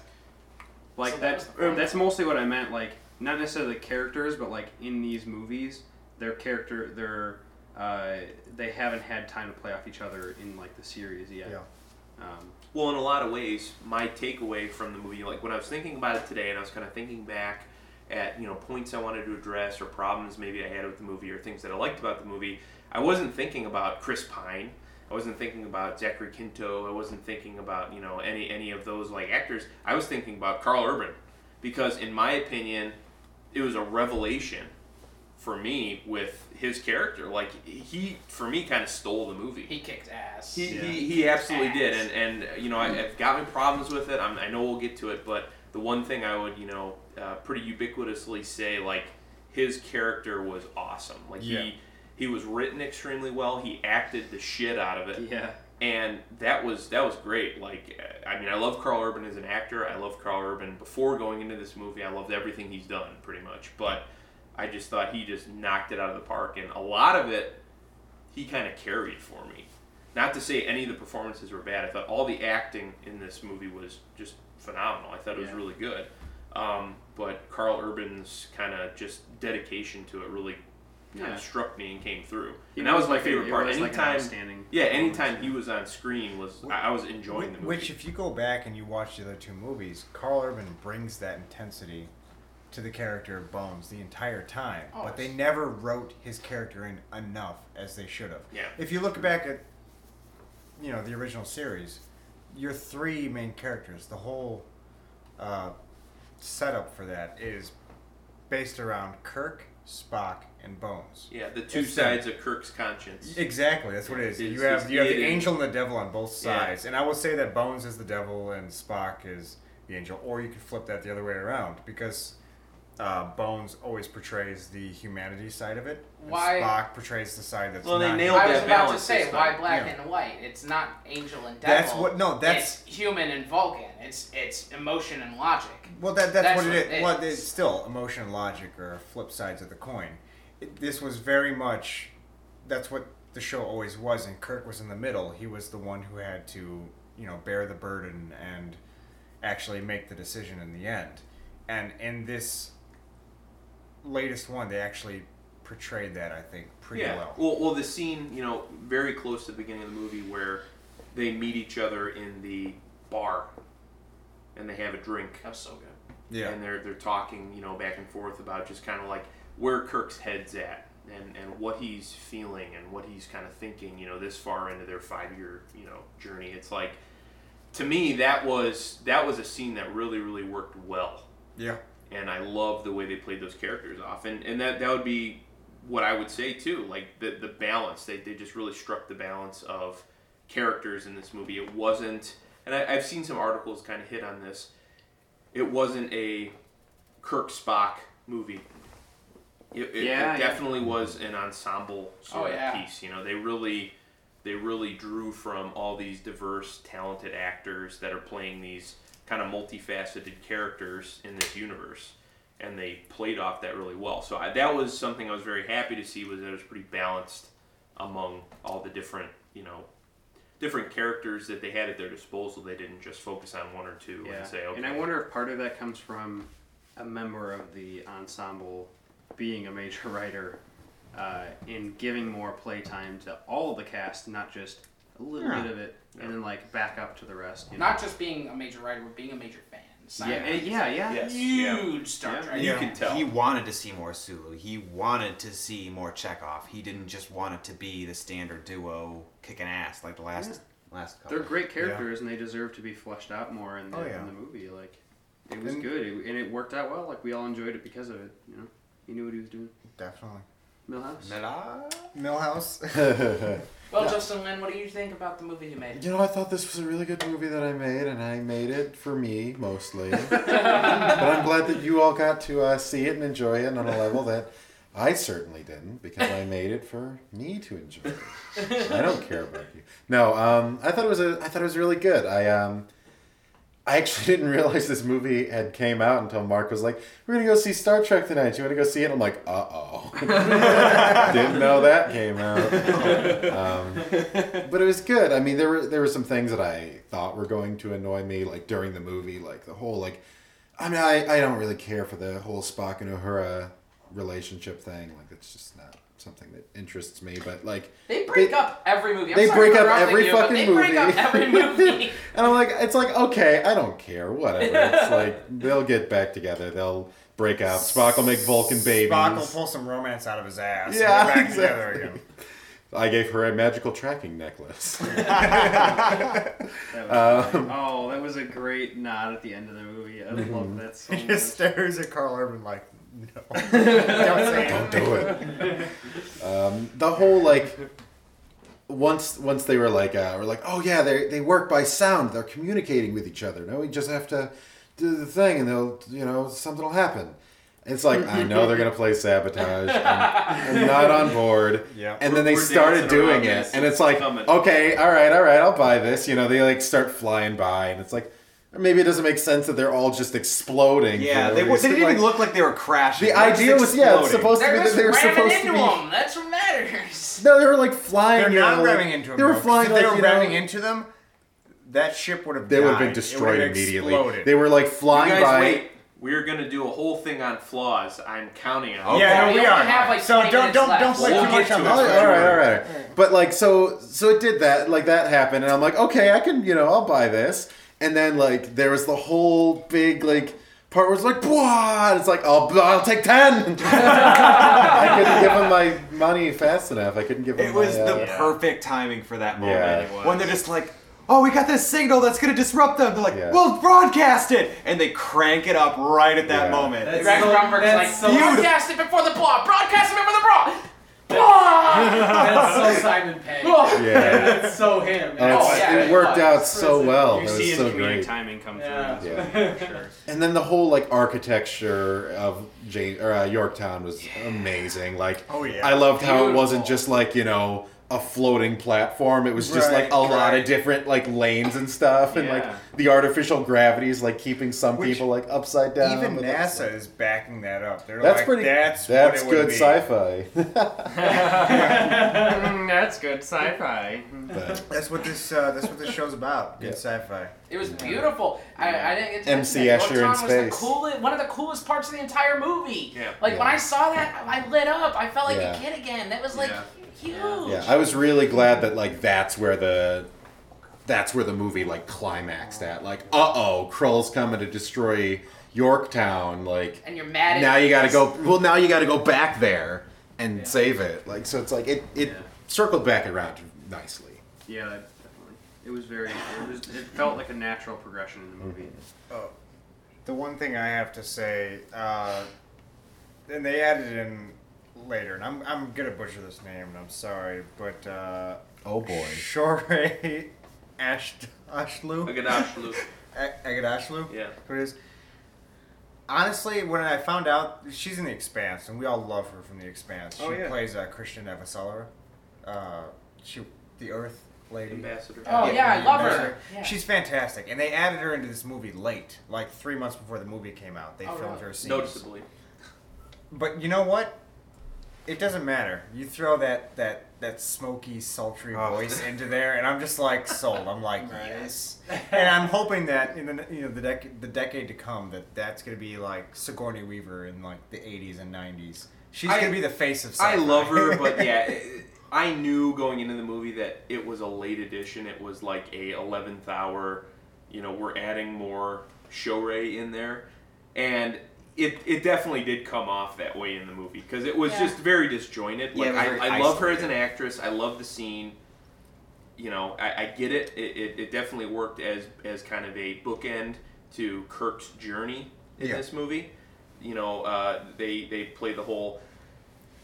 Like so that's that that's mostly what I meant. Like not necessarily the characters, but like in these movies, their character, their uh, they haven't had time to play off each other in like the series yet. Yeah. Um, well, in a lot of ways, my takeaway from the movie, like when I was thinking about it today, and I was kind of thinking back at, you know, points I wanted to address or problems maybe I had with the movie or things that I liked about the movie, I wasn't thinking about Chris Pine. I wasn't thinking about Zachary Quinto. I wasn't thinking about, you know, any any of those like actors. I was thinking about Carl Urban, because in my opinion, it was a revelation for me with his character. Like he, for me, kind of stole the movie. He kicked ass. He yeah. he, he absolutely ass. did. And and you know, I, I've gotten problems with it. I'm, I know we'll get to it, but the one thing I would, you know, uh, pretty ubiquitously say, like his character was awesome. Like yeah. he. He was written extremely well. He acted the shit out of it. Yeah. And that was that was great. Like, I mean, I love Carl Urban as an actor. I love Carl Urban before going into this movie. I loved everything he's done, pretty much. But I just thought he just knocked it out of the park. And a lot of it, he kind of carried for me. Not to say any of the performances were bad. I thought all the acting in this movie was just phenomenal. I thought it was yeah. really good. Um, but Carl Urban's kind of just dedication to it really kind yeah. of struck me and came through. And that was my favorite part. Any like time, an yeah, anytime he was on screen, was I was enjoying which, the movie. Which, if you go back and you watch the other two movies, Carl Urban brings that intensity to the character of Bones the entire time. Oh, but they never wrote his character in enough as they should have. Yeah. If you look back at, you know, the original series, your three main characters, the whole uh, setup for that is based around Kirk, Spock, and Bones. Yeah, the two it's sides the, of Kirk's conscience. Exactly, that's what it is. It's, you have you have the angel and the devil on both sides. Yeah. And I will say that Bones is the devil and Spock is the angel. Or you could flip that the other way around, because uh, Bones always portrays the humanity side of it. And why? Spock portrays the side that's well, not... Well, they nailed that I was about to say, why black yeah. and white? It's not angel and devil. That's what... No, that's... It's human and Vulcan. It's it's emotion and logic. Well, that that's, that's what, what it is. It well, it's still emotion and logic are flip sides of the coin. This was very much, that's what the show always was, and Kirk was in the middle. He was the one who had to, you know, bear the burden and actually make the decision in the end. And in this latest one, they actually portrayed that, I think, pretty yeah. well. well. Well, the scene, you know, very close to the beginning of the movie where they meet each other in the bar and they have a drink. That's so good. Yeah. And they're they're talking, you know, back and forth about just kind of like, where Kirk's head's at and, and what he's feeling and what he's kind of thinking, you know, this far into their five-year, you know, journey. It's like, to me, that was that was a scene that really, really worked well. Yeah. And I love the way they played those characters off. And and that, that would be what I would say, too, like the, the balance. They, they just really struck the balance of characters in this movie. It wasn't, and I, I've seen some articles kind of hit on this, it wasn't a Kirk-Spock movie. It, it, yeah, it definitely yeah. was an ensemble sort oh, of yeah. piece. You know, they really, they really drew from all these diverse, talented actors that are playing these kind of multifaceted characters in this universe, and they played off that really well. So I, that was something I was very happy to see, was that it was pretty balanced among all the different, you know, different characters that they had at their disposal. They didn't just focus on one or two yeah. and say, okay. And I wonder if part of that comes from a member of the ensemble being a major writer uh, and giving more playtime to all of the cast, not just a little yeah. bit of it, and yeah. then like back up to the rest. You not know? Just being a major writer, but being a major fan. Simon yeah, Pegg, yeah, yeah. Yes. Huge Star Trek. Yeah. You can tell. He wanted to see more Sulu. He wanted to see more Chekhov. He didn't just want it to be the standard duo kicking ass like the last yeah. last couple. They're great characters yeah. and they deserve to be fleshed out more in the, oh, yeah. in the movie. Like it was and, good and it worked out well. Like we all enjoyed it because of it. You know. He knew what he was doing. Definitely. Milhouse? Millhouse? Millhouse. Well, yeah. Justin Lin, what do you think about the movie you made? You know, I thought this was a really good movie that I made, and I made it for me, mostly. But I'm glad that you all got to uh, see it and enjoy it on a level that I certainly didn't, because I made it for me to enjoy it. I don't care about you. No, um, I thought it was a, I thought it was really good. I um, I actually didn't realize this movie had came out until Mark was like, we're going to go see Star Trek tonight. Do you want to go see it? I'm like, uh-oh. Didn't know that came out. Um, but it was good. I mean, there were there were some things that I thought were going to annoy me, like, during the movie. Like, the whole, like, I mean, I, I don't really care for the whole Spock and Uhura relationship thing. Like, it's just not something that interests me, but like they break they, up every movie. I'm they sorry break up every you, fucking they movie. Break up every movie. And I'm like, it's like okay, I don't care, whatever. It's like they'll get back together. They'll break up. Spock will make Vulcan babies. Spock will pull some romance out of his ass. Yeah, back exactly. together again. I gave her a magical tracking necklace. that um, oh, that was a great nod at the end of the movie. I mm-hmm. love that so much. He just stares at Carl Urban like, no. Don't say it. Don't do it. Um, the whole, like, once once they were like, uh, we're like, oh yeah, they they work by sound. They're communicating with each other. No, we just have to do the thing and they'll, you know, something will happen. It's like, I know they're going to play Sabotage. I'm, I'm not on board. Yeah. And then they started doing it. And it's like, coming. okay, all right, all right, I'll buy this. You know, they like start flying by. And it's like, maybe it doesn't make sense that they're all just exploding. Yeah, they, they didn't like, even look like they were crashing. The they're idea was, yeah, it's supposed they're to be that they were supposed into to be... them. That's what matters. No, they were like flying. They're not know, ramming like, into them. They were flying like, If they were ramming know, into them, that ship would have They died. would have been destroyed immediately. Exploded. They were like flying by... Wait. We're gonna do a whole thing on flaws. I'm counting on. Okay. Yeah, no, we, we are. Have like so don't don't left. don't play we'll too much on that. All right, all right, all right. All right. But like so so it did that. Like that happened, and I'm like, okay, I can you know I'll buy this. And then like there was the whole big like part where it's like, blah, and it's like, I'll I'll take ten. I couldn't give him my money fast enough. I couldn't give him. It my, was the uh, perfect timing for that moment. Yeah. When they're just like, oh, we got this signal that's going to disrupt them. They're like, yeah. we'll broadcast it. And they crank it up right at that yeah. moment. That's Greg so, Grumberg's like, so broadcast it before the blah. Broadcast it before the blah. Blah. That's so Simon Pegg. Yeah. That's so him. Man. Oh, yeah, it worked out prison. so well. You that see his so comedic great. timing come yeah. through. Yeah. Sure. And then the whole like architecture of Jane, or, uh, Yorktown was yeah. amazing. Like, oh, yeah. I loved Beautiful. how it wasn't just like, you know, a floating platform. It was just right, like a right. lot of different like lanes and stuff, and yeah. like the artificial gravity is like keeping some Which, people like upside down. Even NASA like, is backing that up. They're that's like, pretty. That's that's what it good would be. sci-fi. That's good sci-fi. But. That's what this uh, that's what this show's about. Good yeah. sci-fi. It was beautiful. Yeah. I, I didn't get to M C Escher in space. Was the coolest, one of the coolest parts of the entire movie. Yeah. Like yeah. when I saw that, I lit up. I felt like yeah. a kid again. That was like. Yeah. Huge. Yeah, I was really glad that like that's where the that's where the movie like climaxed at. Like, uh oh, Krull's coming to destroy Yorktown. Like, and you're mad. At now you gotta go. Well, now you gotta go back there and yeah. save it. Like, so it's like it it yeah. circled back around nicely. Yeah, definitely. It was very. It was. It felt like a natural progression in the movie. Mm-hmm. Oh, the one thing I have to say, uh, and they added in. Later, and I'm I'm gonna butcher this name, and I'm sorry, but uh, oh boy, Shorey Ash Ashlu. Agadashlu. Agadashlu. Yeah. Who it is? Honestly, when I found out she's in The Expanse, and we all love her from The Expanse. She oh, yeah. plays uh, Christian Avicellar. Uh, she the Earth Lady Ambassador. Oh yeah, yeah I love her. Yeah. She's fantastic, and they added her into this movie late, like three months before the movie came out. They oh, filmed really? her scenes noticeably. But you know what? It doesn't matter. You throw that that, that smoky, sultry oh. voice into there, and I'm just like sold. I'm like right. yes, and I'm hoping that in the you know the dec- the decade to come that that's gonna be like Sigourney Weaver in like the eighties and nineties. She's I, gonna be the face of sci-fi. I love her, but yeah, it, I knew going into the movie that it was a late edition. It was like a eleventh hour. You know, we're adding more Shorey in there, and. It it definitely did come off that way in the movie because it was yeah. just very disjointed. Like yeah, very I, I love her as an actress. I love the scene. You know, I, I get it. It, it. it definitely worked as as kind of a bookend to Kirk's journey in yeah. this movie. You know, uh, they they play the whole.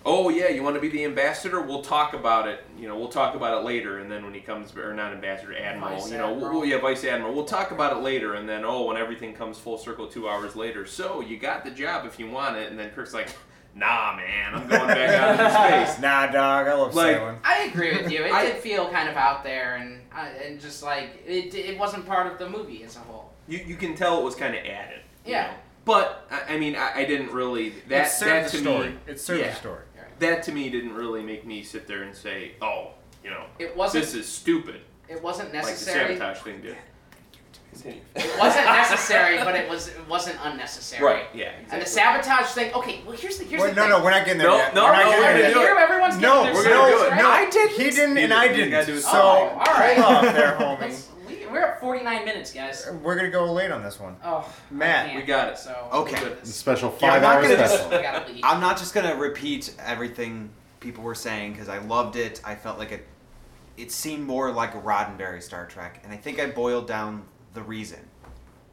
Oh yeah, you want to be the ambassador? We'll talk about it. You know, we'll talk about it later. And then when he comes, or not ambassador, admiral. Vice you know, admiral. We'll, yeah, vice admiral. We'll talk about it later. And then oh, when everything comes full circle, two hours later. So you got the job if you want it. And then Kirk's like, nah, man, I'm going back out into space. Nah, dog, I love like, sailing. I agree with you. It I, did feel kind of out there, and and just like it, it wasn't part of the movie as a whole. You you can tell it was kind of added. Yeah. You know? But I, I mean, I, I didn't really that it served that to the story. Me. It served yeah, the story. Right. That to me didn't really make me sit there and say, oh, you know, it wasn't, this is stupid. It wasn't necessary. Like the sabotage thing did. It wasn't necessary, but it was it wasn't unnecessary. Right. Yeah. Exactly. And the sabotage thing. Okay. Well, here's the here's well, the no, thing. No, no, we're not getting there no, yet. No, we're not no, getting there. Here, everyone's getting no, their we're gonna do it. Right? No, I didn't. He didn't, and I didn't. Do so, oh, all right. Hold on there, homie. We're at forty-nine minutes, guys. We're gonna go late on this one. Oh, Matt, we got it. So okay. We'll special five yeah, hours special. Just, I'm not just gonna repeat everything people were saying because I loved it. I felt like it. It seemed more like a Roddenberry Star Trek, and I think I boiled down the reason.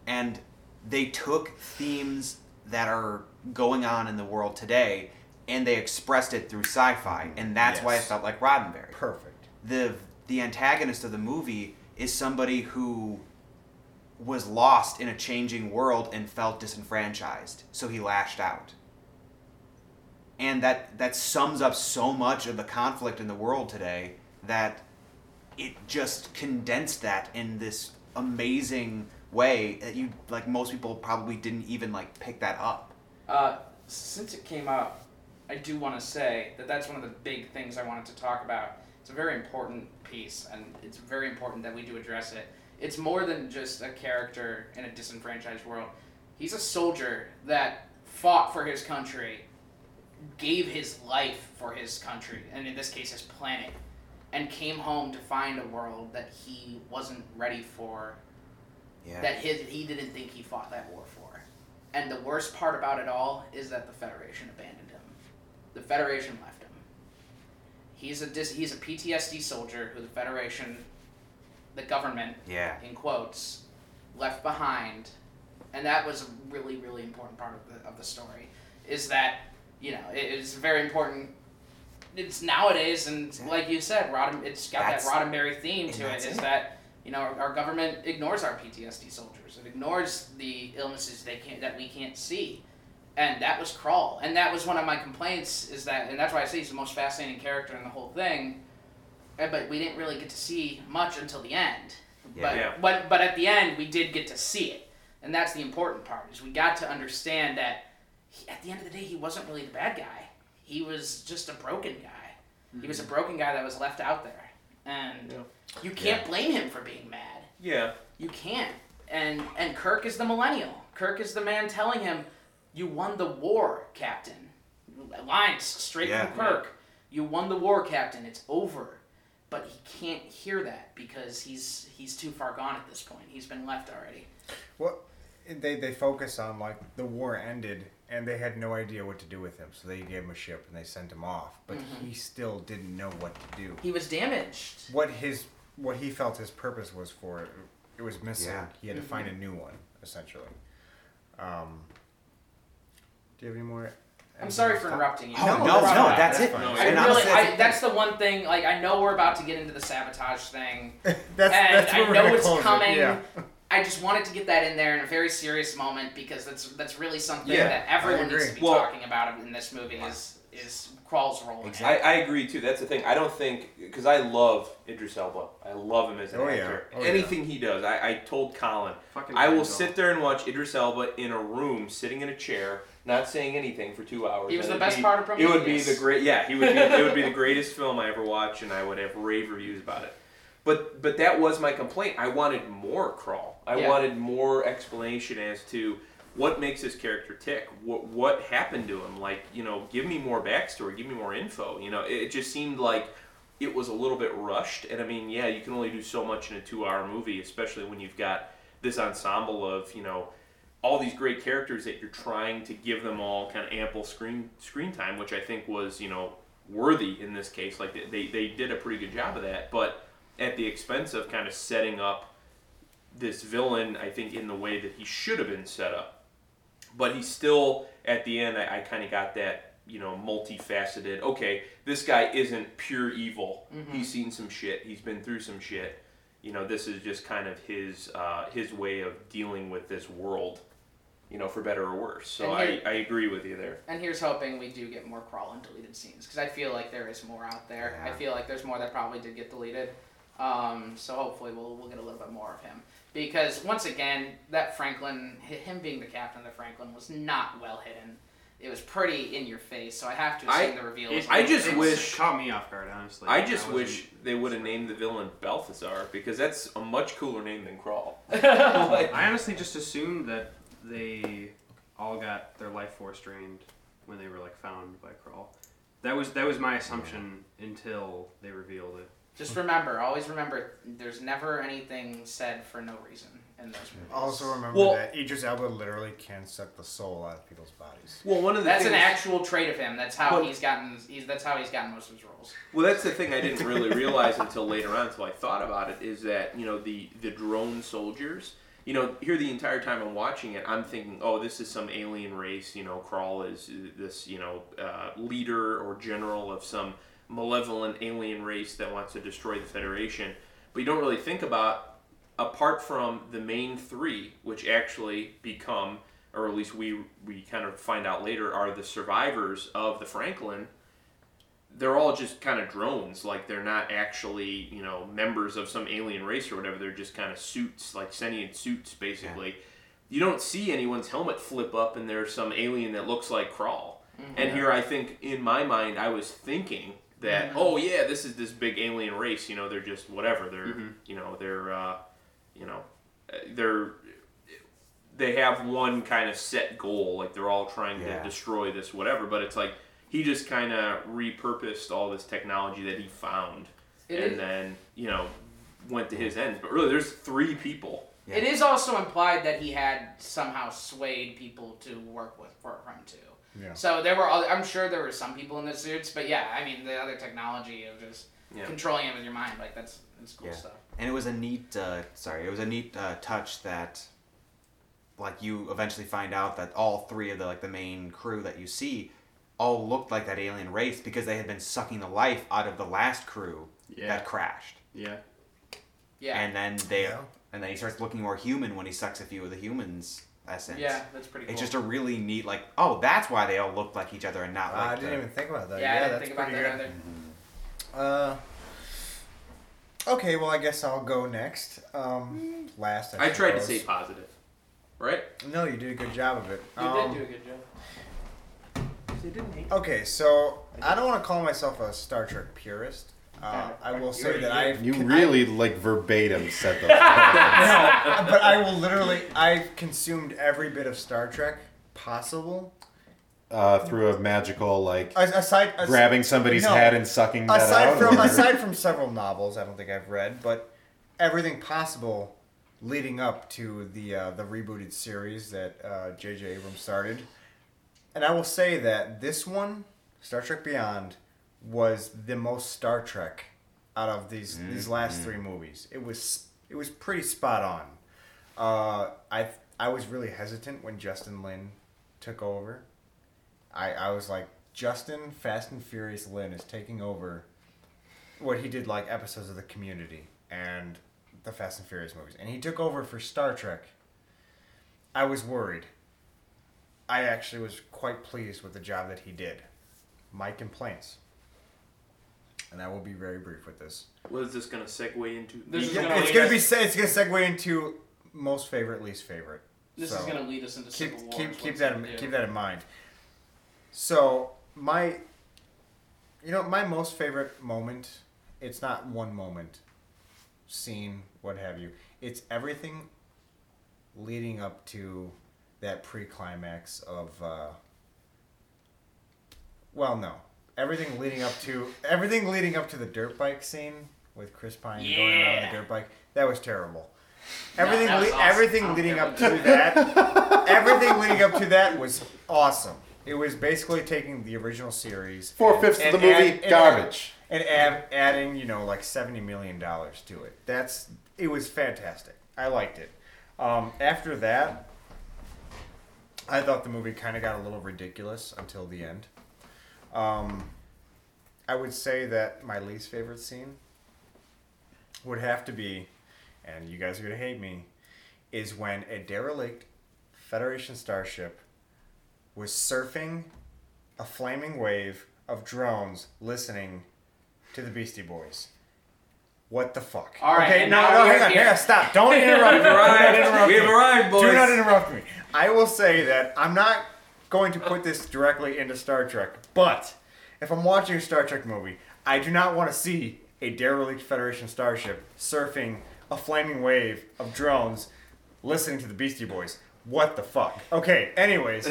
And they took themes that are going on in the world today, and they expressed it through sci-fi, and that's yes. why it felt like Roddenberry. Perfect. The the antagonist of the movie is somebody who was lost in a changing world and felt disenfranchised, so he lashed out. And that, that sums up so much of the conflict in the world today that it just condensed that in this amazing way that you, like, most people probably didn't even, like, pick that up. Uh, since it came up, I do want to say that that's one of the big things I wanted to talk about. It's a very important piece, and it's very important that we do address it. It's more than just a character in a disenfranchised world. He's a soldier that fought for his country, gave his life for his country, and in this case his planet, and came home to find a world that he wasn't ready for, yeah. that his, he didn't think he fought that war for. And the worst part about it all is that the Federation abandoned him. The Federation left. He's a dis- he's a P T S D soldier who the Federation, the government, yeah. in quotes, left behind, and that was a really really important part of the of the story. Is that you know it, it's very important. It's nowadays, and yeah. like you said, Rodden, it's got that's, that Roddenberry theme to it. Is it. That you know our, our government ignores our P T S D soldiers. It ignores the illnesses they can't that we can't see. And that was Krall. And that was one of my complaints, is that, and that's why I say he's the most fascinating character in the whole thing. But we didn't really get to see much until the end. Yeah, but, yeah. but but at the end, we did get to see it. And that's the important part, is we got to understand that he, at the end of the day, he wasn't really the bad guy. He was just a broken guy. Mm-hmm. He was a broken guy that was left out there. And yeah. you can't yeah. blame him for being mad. Yeah. You can't. And and Kirk is the millennial. Kirk is the man telling him, "You won the war, Captain." Lines straight yeah, from Kirk. Yeah. "You won the war, Captain. It's over." But he can't hear that because he's he's too far gone at this point. He's been left already. Well, they they focus on, like, the war ended and they had no idea what to do with him. So they gave him a ship and they sent him off. But mm-hmm. he still didn't know what to do. He was damaged. What his what he felt his purpose was for, it was missing. Yeah. He had mm-hmm. to find a new one, essentially. Um... Do you have any more? I'm sorry for interrupting you. Oh, no, no, no, that's it. I really, I, that's the one thing, like, I know we're about to get into the sabotage thing. that's, and that's I know it's coming. It, yeah. I just wanted to get that in there in a very serious moment because that's that's really something yeah, that everyone needs to be well, talking about in this movie is, is Krall's role. Exactly. I, I agree, too. That's the thing. I don't think, because I love Idris Elba. I love him as an oh, actor. Yeah. Oh, Anything yeah. he does. I, I told Colin, Fucking I will sit there and watch Idris Elba in a room, sitting in a chair, not saying anything for two hours. He was the best be, part of Prometheus. It would be the great, yeah. He would be, it would be the greatest film I ever watched, and I would have rave reviews about it. But but that was my complaint. I wanted more Krall. I yeah. wanted more explanation as to what makes this character tick. What what happened to him? Like, you know, give me more backstory. Give me more info. You know, it, it just seemed like it was a little bit rushed. And I mean, yeah, you can only do so much in a two-hour movie, especially when you've got this ensemble of, you know, all these great characters that you're trying to give them all kind of ample screen screen time, which I think was, you know, worthy in this case. Like, they, they did a pretty good job of that, but at the expense of kind of setting up this villain, I think, in the way that he should have been set up. But he still, at the end, I, I kind of got that, you know, multifaceted, okay, this guy isn't pure evil. Mm-hmm. He's seen some shit. He's been through some shit. You know, this is just kind of his uh, his way of dealing with this world, you know, for better or worse. So here, I, I agree with you there. And here's hoping we do get more Krall and deleted scenes, because I feel like there is more out there. Yeah. I feel like there's more that probably did get deleted. Um, so hopefully we'll we'll get a little bit more of him. Because once again, that Franklin, him being the captain of the Franklin, was not well hidden. It was pretty in your face, so I have to assume I, the reveal. It, I just face. wish caught me off guard, honestly. I just I wish they would have named the villain Balthazar, because that's a much cooler name than Crawl. Like, I honestly just assumed that they all got their life force drained when they were like found by Crawl. That was that was my assumption until they revealed it. Just remember, always remember, there's never anything said for no reason in those movies. Also remember well, that Idris Elba literally can suck the soul out of people's bodies. Well, one of the that's things, an actual trait of him. That's how well, he's gotten. He's, that's how he's gotten most of his roles. Well, that's the thing I didn't really realize until later on. So I thought about it. Is that you know the the drone soldiers. You know, here the entire time I'm watching it, I'm thinking, oh, this is some alien race. You know, Crawl is this you know uh, leader or general of some malevolent alien race that wants to destroy the Federation. But you don't really think about, apart from the main three, which actually become, or at least we we kind of find out later, are the survivors of the Franklin. They're all just kind of drones. Like, they're not actually, you know, members of some alien race or whatever. They're just kind of suits, like sentient suits, basically. Yeah. You don't see anyone's helmet flip up and there's some alien that looks like Crawl. Mm-hmm. And here I think, in my mind, I was thinking that, mm-hmm. oh yeah, this is this big alien race, you know, they're just whatever, they're, mm-hmm. you know, they're, uh, you know, they're, they have one kind of set goal, like they're all trying yeah. to destroy this whatever, but it's like, he just kind of repurposed all this technology that he found, it and is. then, you know, went to his ends, but really there's three people. Yeah. It is also implied that he had somehow swayed people to work with for him too. Yeah. So there were, I'm sure there were some people in the suits, but yeah, I mean, the other technology of just yeah. controlling it with your mind, like that's, that's cool yeah. stuff. And it was a neat, uh, sorry, it was a neat uh, touch that, like, you eventually find out that all three of the, like, the main crew that you see all looked like that alien race because they had been sucking the life out of the last crew yeah. that crashed. Yeah. Yeah. And then they, yeah. and then he starts looking more human when he sucks a few of the humans. Essence. Yeah, that's pretty cool. It's just a really neat, like, oh, that's why they all look like each other and not uh, like I didn't the... even think about that. Yeah, yeah I didn't that's think about that good. either. Mm-hmm. Uh, okay, well, I guess I'll go next. Um, last, I, I tried to stay positive, right? No, you did a good job of it. You um, did do a good job. So you didn't hate okay, so I, I don't want to call myself a Star Trek purist. Uh, I will say that I've... You really, I, like, verbatim said those. No, but I will literally... I've consumed every bit of Star Trek possible. Uh, through a magical, like, aside, aside, grabbing somebody's no, head and sucking that out? From, aside from several novels I don't think I've read, but everything possible leading up to the uh, the rebooted series that uh, J J. Abrams started. And I will say that this one, Star Trek Beyond... was the most Star Trek out of these mm-hmm. these last three movies. It was it was pretty spot on. Uh, I I was really hesitant when Justin Lin took over. I, I was like, Justin Fast and Furious Lin is taking over what he did like episodes of The Community and the Fast and Furious movies. And he took over for Star Trek. I was worried. I actually was quite pleased with the job that he did. My complaints. And I will be very brief with this. What is this going to segue into? This yeah, gonna it's going to be. It's going to segue into most favorite, least favorite. This so is going to lead us into keep Civil War, keep keep that in, keep that in mind. So my, you know, my most favorite moment. It's not one moment, scene, what have you. It's everything leading up to that pre-climax of. Uh, well, no. Everything leading up to everything leading up to the dirt bike scene with Chris Pine yeah. going around on the dirt bike, that was terrible. Everything no, that was le- awesome. everything leading up to that everything leading up to that was awesome. It was basically taking the original series four-fifths of the movie add, and garbage and add, adding, you know, like seventy million dollars to it. That's it was fantastic. I liked it. Um, after that, I thought the movie kind of got a little ridiculous until the end. Um, I would say that my least favorite scene would have to be, and you guys are going to hate me, is when a derelict Federation starship was surfing a flaming wave of drones listening to the Beastie Boys. What the fuck? All right, okay, no, no, hang on, here. hang on, stop. Don't interrupt me. Arrived. Don't interrupt we have me. arrived, boys. Do not interrupt me. I will say that I'm not going to put this directly into Star Trek, but if I'm watching a Star Trek movie, I do not want to see a derelict Federation starship surfing a flaming wave of drones listening to the Beastie Boys. What the fuck? Okay, anyways,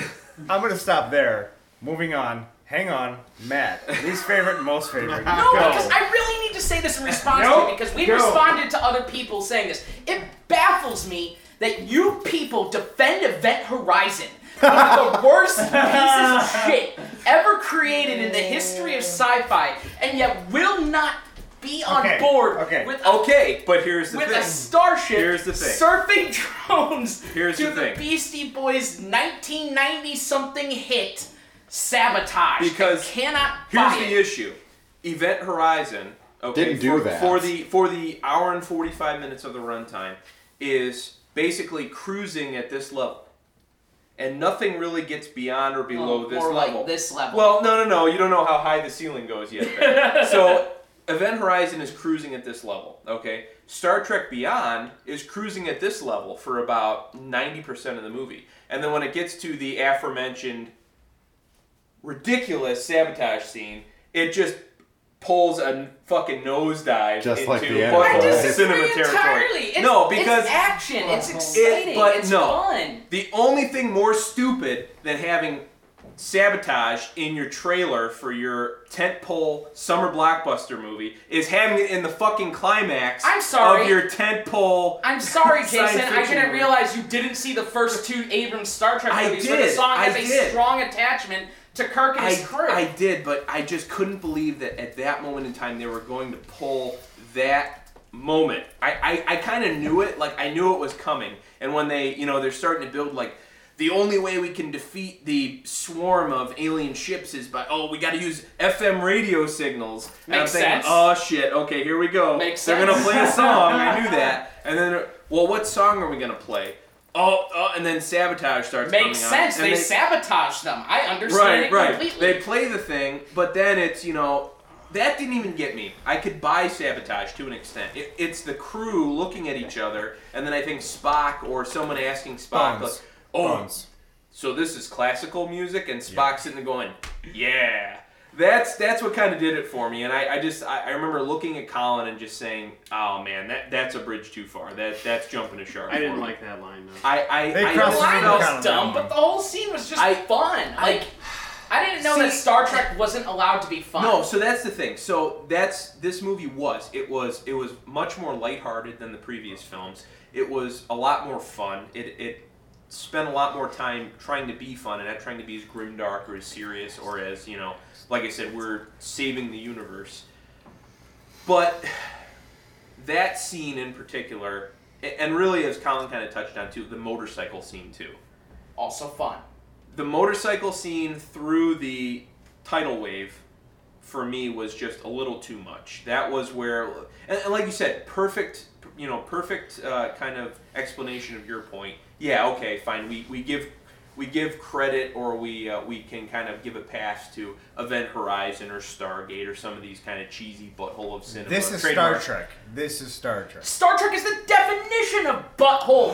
I'm going to stop there. Moving on. Hang on, Matt. Least favorite, most favorite. No, Go. because I really need to say this in response nope. to you, because we Go. responded to other people saying this. It baffles me that you people defend Event Horizon, one of the worst pieces of shit ever created in the history of sci-fi, and yet will not be on okay. board okay. with a, okay, but here's the with thing. a starship here's the thing. surfing drones here's to the, the Beastie Boys' nineteen ninety-something hit. Sabotage. Because I cannot here's buy the it. issue. Event Horizon okay, didn't do for, that for the for the hour and forty-five minutes of the runtime is basically cruising at this level. And nothing really gets beyond or below oh, this or level. Like this level. Well, no no no, you don't know how high the ceiling goes yet. So Event Horizon is cruising at this level, okay? Star Trek Beyond is cruising at this level for about ninety percent of the movie. And then when it gets to the aforementioned ridiculous sabotage scene, it just pulls a fucking nosedive into like fucking cinema territory. It's, no, because it's action, it's exciting, it, but it's no, fun. The only thing more stupid than having sabotage in your trailer for your tentpole summer blockbuster movie is having it in the fucking climax I'm sorry. of your tentpole. I'm sorry, Jason. I didn't movie. realize you didn't see the first two Abrams Star Trek movies I did. where the song has I a did. strong attachment to Kirk and I, his crew. I did, but I just couldn't believe that at that moment in time they were going to pull that moment. I, I, I kind of knew it. Like, I knew it was coming. And when they, you know, they're starting to build, like, the only way we can defeat the swarm of alien ships is by, oh, we got to use F M radio signals. Makes and I'm thinking, sense. oh, shit, okay, here we go. Makes They're going to play a song. I knew that. And then, well, what song are we going to play? Oh, oh, and then sabotage starts Makes coming sense. on. Makes sense. They, they sabotage them. I understand right, it right. completely. They play the thing, but then it's, you know, that didn't even get me. I could buy sabotage to an extent. It, it's the crew looking at each other, and then I think Spock or someone asking Spock, like, oh, so this is classical music, and Spock's sitting there going, yeah. That's that's what kind of did it for me, and I, I just I, I remember looking at Colin and just saying, oh man, that that's a bridge too far. That that's jumping a shark. I didn't like that line though. I I, I the line was dumb, but the whole scene was just I, fun. Like I, I didn't know see, that Star Trek wasn't allowed to be fun. No, so that's the thing. So that's this movie was it was it was much more lighthearted than the previous films. It was a lot more fun. It it. spent a lot more time trying to be fun and not trying to be as grimdark or as serious or as, you know, like I said, we're saving the universe. But that scene in particular, and really as Colin kind of touched on too, the motorcycle scene too. Also fun. The motorcycle scene through the tidal wave for me was just a little too much. That was where, and like you said, perfect, you know, perfect uh, kind of explanation of your point. Yeah, okay, fine. We we give we give credit, or we uh, we can kind of give a pass to Event Horizon or Stargate or some of these kind of cheesy butthole of cinema. This is Trademark. Star Trek. This is Star Trek. Star Trek is the definition of butthole.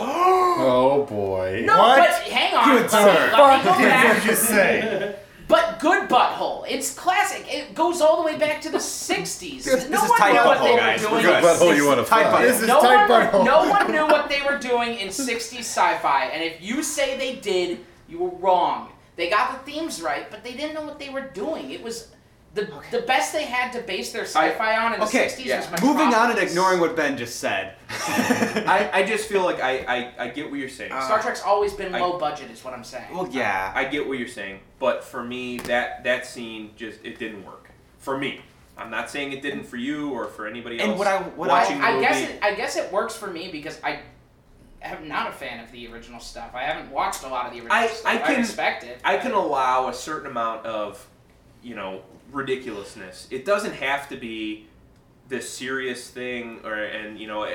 Oh boy. No, what? But hang on. Good sir. What did you just say? But good butthole. It's classic. It goes all the way back to the sixties. This, no this one knew what they were doing. Good butthole you want to fly. This is no tight butthole. No one knew what they were doing in sixties sci-fi, and if you say they did, you were wrong. They got the themes right, but they didn't know what they were doing. It was the okay. the best they had to base their sci-fi on in okay, the sixties. Yeah. Was my Moving promise. on and ignoring what Ben just said. I, I just feel like I, I, I get what you're saying. Uh, Star Trek's always been I, low budget is what I'm saying. Well, yeah. I, I get what you're saying, but for me, that, that scene, just it didn't work. For me. I'm not saying it didn't for you or for anybody else and what I, what watching I, I the movie. Guess it, I guess it works for me because I am not a fan of the original stuff. I haven't watched a lot of the original I, stuff. I, can, I respect it. I can allow a certain amount of, you know, ridiculousness. It doesn't have to be this serious thing, or and you know...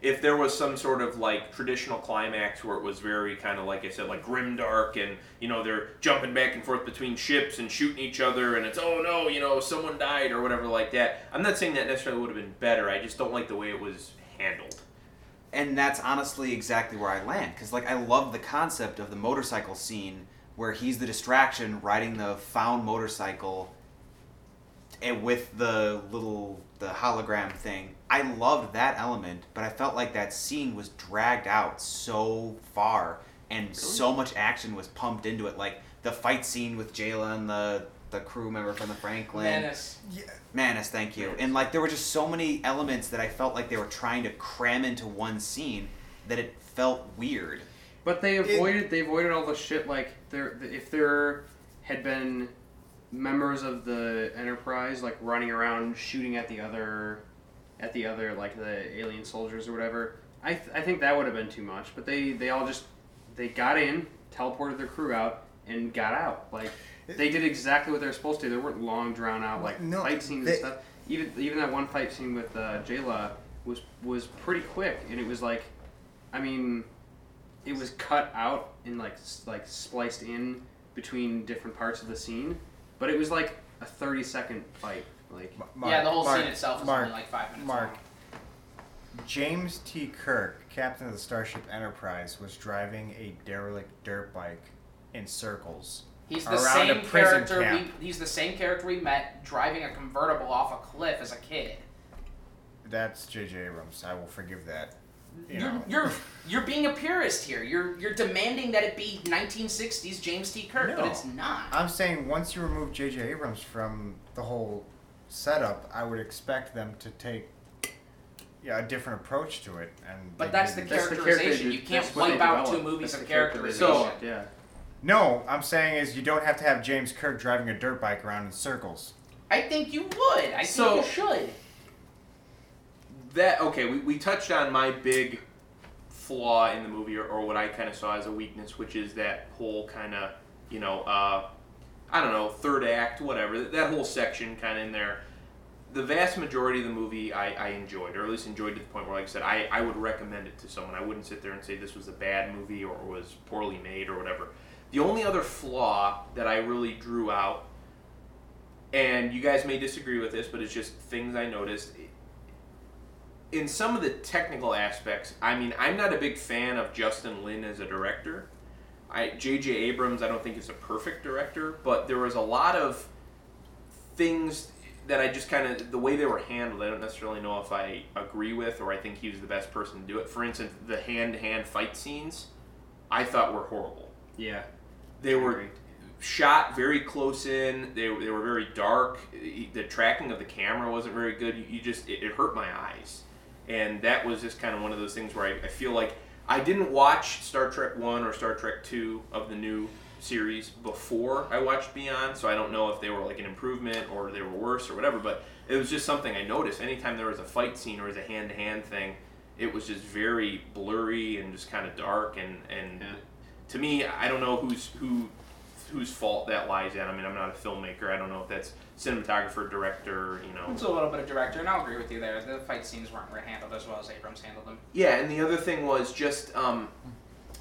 if there was some sort of like traditional climax where it was very kind of like I said, like grimdark, and you know they're jumping back and forth between ships and shooting each other, and it's oh no, you know someone died or whatever like that. I'm not saying that necessarily would have been better. I just don't like the way it was handled. And that's honestly exactly where I land, because like I love the concept of the motorcycle scene where he's the distraction riding the found motorcycle, and with the little the hologram thing. I loved that element, but I felt like that scene was dragged out so far, and really? so much action was pumped into it. Like the fight scene with Jaylah and the, the crew member from the Franklin. Manus. Yeah. Manus, thank you. Manus. And like there were just so many elements that I felt like they were trying to cram into one scene that it felt weird. But they avoided it, they avoided all the shit, like there if there had been members of the Enterprise like running around shooting at the other at the other like the alien soldiers or whatever, I th- I think that would have been too much, but they they all just they got in, teleported their crew out, and got out. Like they did exactly what they were supposed to. There weren't long drawn out like no, fight scenes they, and stuff. Even even that one fight scene with uh, Jaylah was was pretty quick, and it was like, I mean, it was cut out and like like spliced in between different parts of the scene. But it was like a thirty-second fight. Like Mark, yeah, the whole Mark, scene itself was Mark, only like five minutes Mark, long. James T. Kirk, captain of the Starship Enterprise, was driving a derelict dirt bike in circles he's the around same a prison character camp. We, he's the same character we met driving a convertible off a cliff as a kid. That's J J. Abrams. I will forgive that. You you're, you're you're being a purist here. You're you're demanding that it be nineteen sixties James T. Kirk, no, but it's not. I'm saying once you remove J J. Abrams from the whole setup, I would expect them to take yeah, a different approach to it. And but that's the, that's the characterization. You can't wipe out two movies of characterization. So, yeah. No, I'm saying is you don't have to have James Kirk driving a dirt bike around in circles. I think you would. I so, think you should. That okay, we, we touched on my big flaw in the movie, or, or what I kind of saw as a weakness, which is that whole kind of, you know, uh, I don't know, third act, whatever, that whole section kind of in there. The vast majority of the movie I, I enjoyed, or at least enjoyed to the point where, like I said, I, I would recommend it to someone. I wouldn't sit there and say this was a bad movie or was poorly made or whatever. The only other flaw that I really drew out, and you guys may disagree with this, but it's just things I noticed. In some of the technical aspects, I mean, I'm not a big fan of Justin Lin as a director. J J. Abrams, I don't think is a perfect director, but there was a lot of things that I just kind of, the way they were handled, I don't necessarily know if I agree with, or I think he was the best person to do it. For instance, the hand-to-hand fight scenes, I thought were horrible. Yeah. They were shot very close in, they, they were very dark, the tracking of the camera wasn't very good, you, you just, it, it hurt my eyes. And that was just kind of one of those things where I, I feel like I didn't watch Star Trek one or Star Trek two of the new series before I watched Beyond, so I don't know if they were like an improvement or they were worse or whatever, but it was just something I noticed. Anytime there was a fight scene or was a hand-to-hand thing, it was just very blurry and just kind of dark. And, and yeah. to me, I don't know who's, who, whose fault that lies at. I mean, I'm not a filmmaker. I don't know if that's cinematographer, director, you know. It's a little bit of director, and I'll agree with you there. The fight scenes weren't handled as well as Abrams handled them. Yeah, and the other thing was just, um,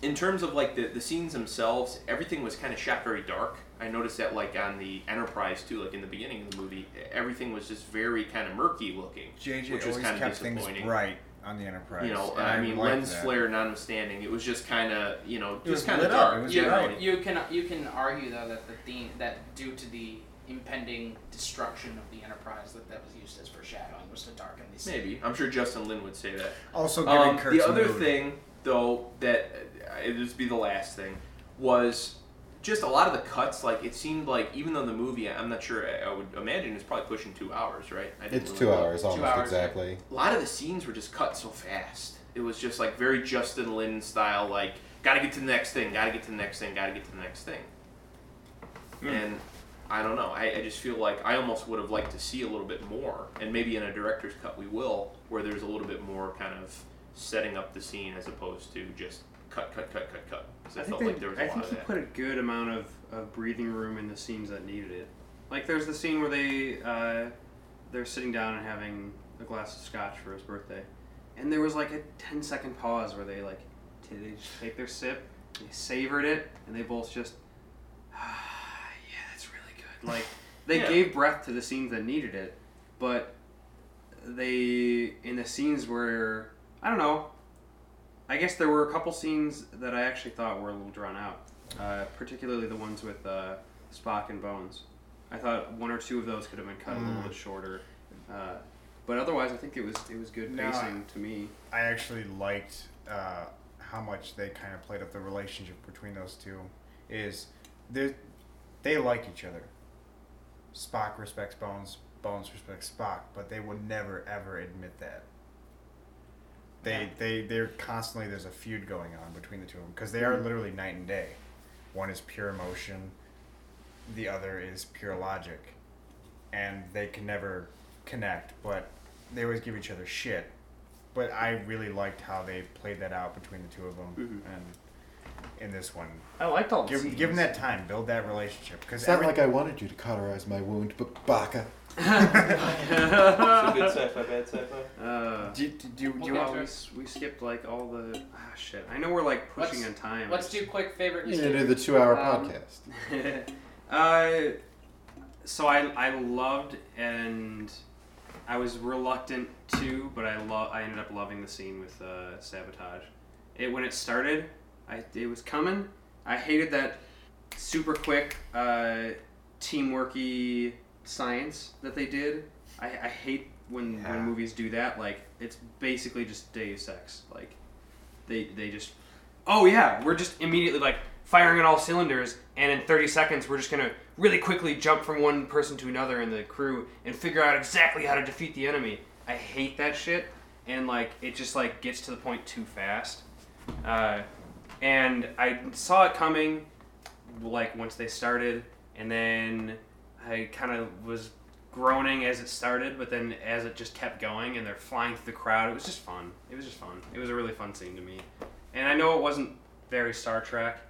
in terms of, like, the, the scenes themselves, everything was kind of shot very dark. I noticed that, like, on the Enterprise, too, like, in the beginning of the movie, everything was just very kind of murky looking, J J which was kind of disappointing. Things bright on the Enterprise. You know, and I, I mean, lens that. flare notwithstanding, it was just kind of, you know, just kind of dark. You, right. you, can, you can argue, though, that the theme, that due to the impending destruction of the Enterprise that that was used as foreshadowing was to darken these scenes. Maybe. I'm sure Justin Lin would say that. Also giving um, Kirk's the other mood. Thing, though, that uh, it would be the last thing, was just a lot of the cuts. Like, it seemed like, even though the movie, I'm not sure, I, I would imagine it's probably pushing two hours, right? I didn't it's really two know. hours, almost two hours, exactly. Right? A lot of the scenes were just cut so fast. It was just, like, very Justin Lin style, like, gotta get to the next thing, gotta get to the next thing, gotta get to the next thing. Mm. And I don't know. I, I just feel like I almost would have liked to see a little bit more, and maybe in a director's cut we will, where there's a little bit more kind of setting up the scene as opposed to just cut, cut, cut, cut, cut. Because I, I felt they, like there was a I lot of that. I think he put a good amount of, of breathing room in the scenes that needed it. Like there's the scene where they, uh, they're sitting down and having a glass of scotch for his birthday, And there was like a ten second pause where they like, did they just take their sip, they savored it, and they both just, ah, yeah, that's really good. Like, they yeah. gave breath to the scenes that needed it, but they, in the scenes where, I don't know, I guess there were a couple scenes that I actually thought were a little drawn out, uh, particularly the ones with uh, Spock and Bones. I thought one or two of those could have been cut mm. a little bit shorter, uh, but otherwise I think it was it was good no, pacing I, to me. I actually liked uh, how much they kind of played up the relationship between those two. Is they they like each other. Spock respects Bones, Bones respects Spock, but they would never ever admit that. They yeah. they they're constantly there's a feud going on between the two of them because they are literally night and day. One is pure emotion. The other is pure logic, and they can never connect, but they always give each other shit. But I really liked how they played that out between the two of them, mm-hmm. and in this one, I liked all the give, scenes. Give them that time, build that relationship. Cause it's not every- like I wanted you to cauterize my wound, but baka. It's a good sci-fi, bad sci-fi. Uh, do, do, do, we'll do you want we, we skipped like all the ah shit. I know we're like pushing let's, on time. Let's do quick favorite. You need to do the two-hour um, podcast. Uh, so I I loved and I was reluctant to, but I lo- I ended up loving the scene with uh, Sabotage. It when it started, I it was coming. I hated that super quick uh, teamworky science that they did. I, I hate when yeah. when movies do that. Like it's basically just Deus Ex. Like they they just oh yeah we're just immediately like. Firing on all cylinders, and in thirty seconds, we're just going to really quickly jump from one person to another in the crew and figure out exactly how to defeat the enemy. I hate that shit, and like it just like gets to the point too fast. Uh, and I saw it coming, like once they started, and then I kind of was groaning as it started, but then as it just kept going, and they're flying through the crowd, it was just fun. It was just fun. It was a really fun scene to me. And I know it wasn't very Star Trek,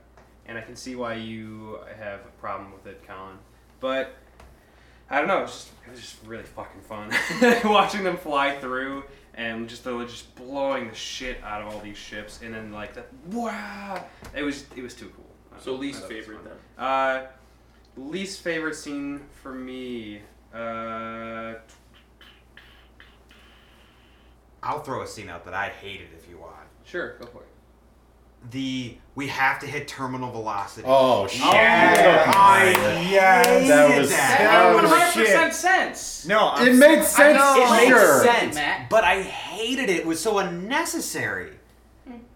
and I can see why you have a problem with it, Colin. But, I don't know, it was just, it was just really fucking fun. Watching them fly through, and just they're just blowing the shit out of all these ships, and then like, the, wow! It was it was too cool. So least favorite, then? Uh, least favorite scene for me... Uh, I'll throw a scene out that I hated if you want. Sure, go for it. The we have to hit terminal velocity. Oh shit! Yes. I yes. That was that made one hundred percent sense. No, I'm it made sense. I, it sure. made sense, Matt. But I hated it. It was so unnecessary.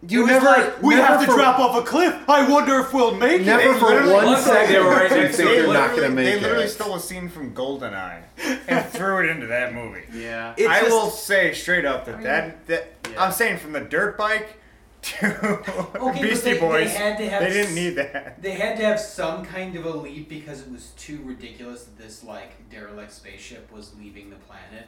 You never. Like, we never have to for, drop off a cliff. I wonder if we'll make never it. Never for one second. They were right next to you're not gonna make it. They literally it. stole a scene from GoldenEye and threw it into that movie. Yeah, it's I just, will say straight up that I mean, that, that yeah. I'm saying from the dirt bike. Okay, Beastie they, Boys. They, had to have they didn't need that. They had to have some kind of a leap because it was too ridiculous that this like derelict spaceship was leaving the planet.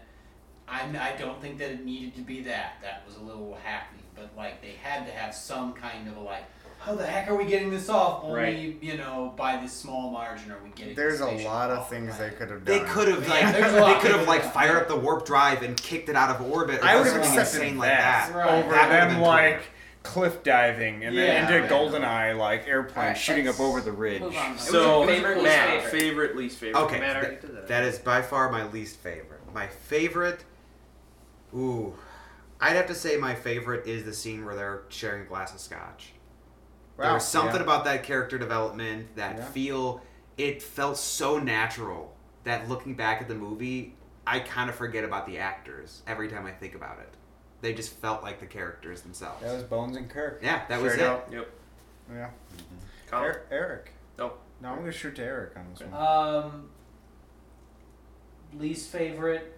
I'm, I don't think that it needed to be that. That was a little hacky, but like they had to have some kind of a like, how the heck are we getting this off? Only right. you know by this small margin are we getting. There's this a lot of things the they could have done. They could have like they could have like fired up the warp drive and kicked it out of orbit. Or I would have accepted that, like that. Right. over that them like. Cool. Cliff diving and yeah, then into GoldenEye like airplane right, shooting up over the ridge. So favorite, Matt, least favorite. favorite, least favorite. Okay, th- that. that is by far my least favorite. My favorite, ooh, I'd have to say my favorite is the scene where they're sharing a glass of scotch. Wow, there was something yeah. about that character development, that yeah. feel. It felt so natural that looking back at the movie, I kind of forget about the actors every time I think about it. They just felt like the characters themselves. That was Bones and Kirk. Yeah, that sure was it. Out. Yep. Yeah. Mm-hmm. Er- Eric. Nope. No, I'm going to shoot to Eric on this okay. one. Um, least favorite,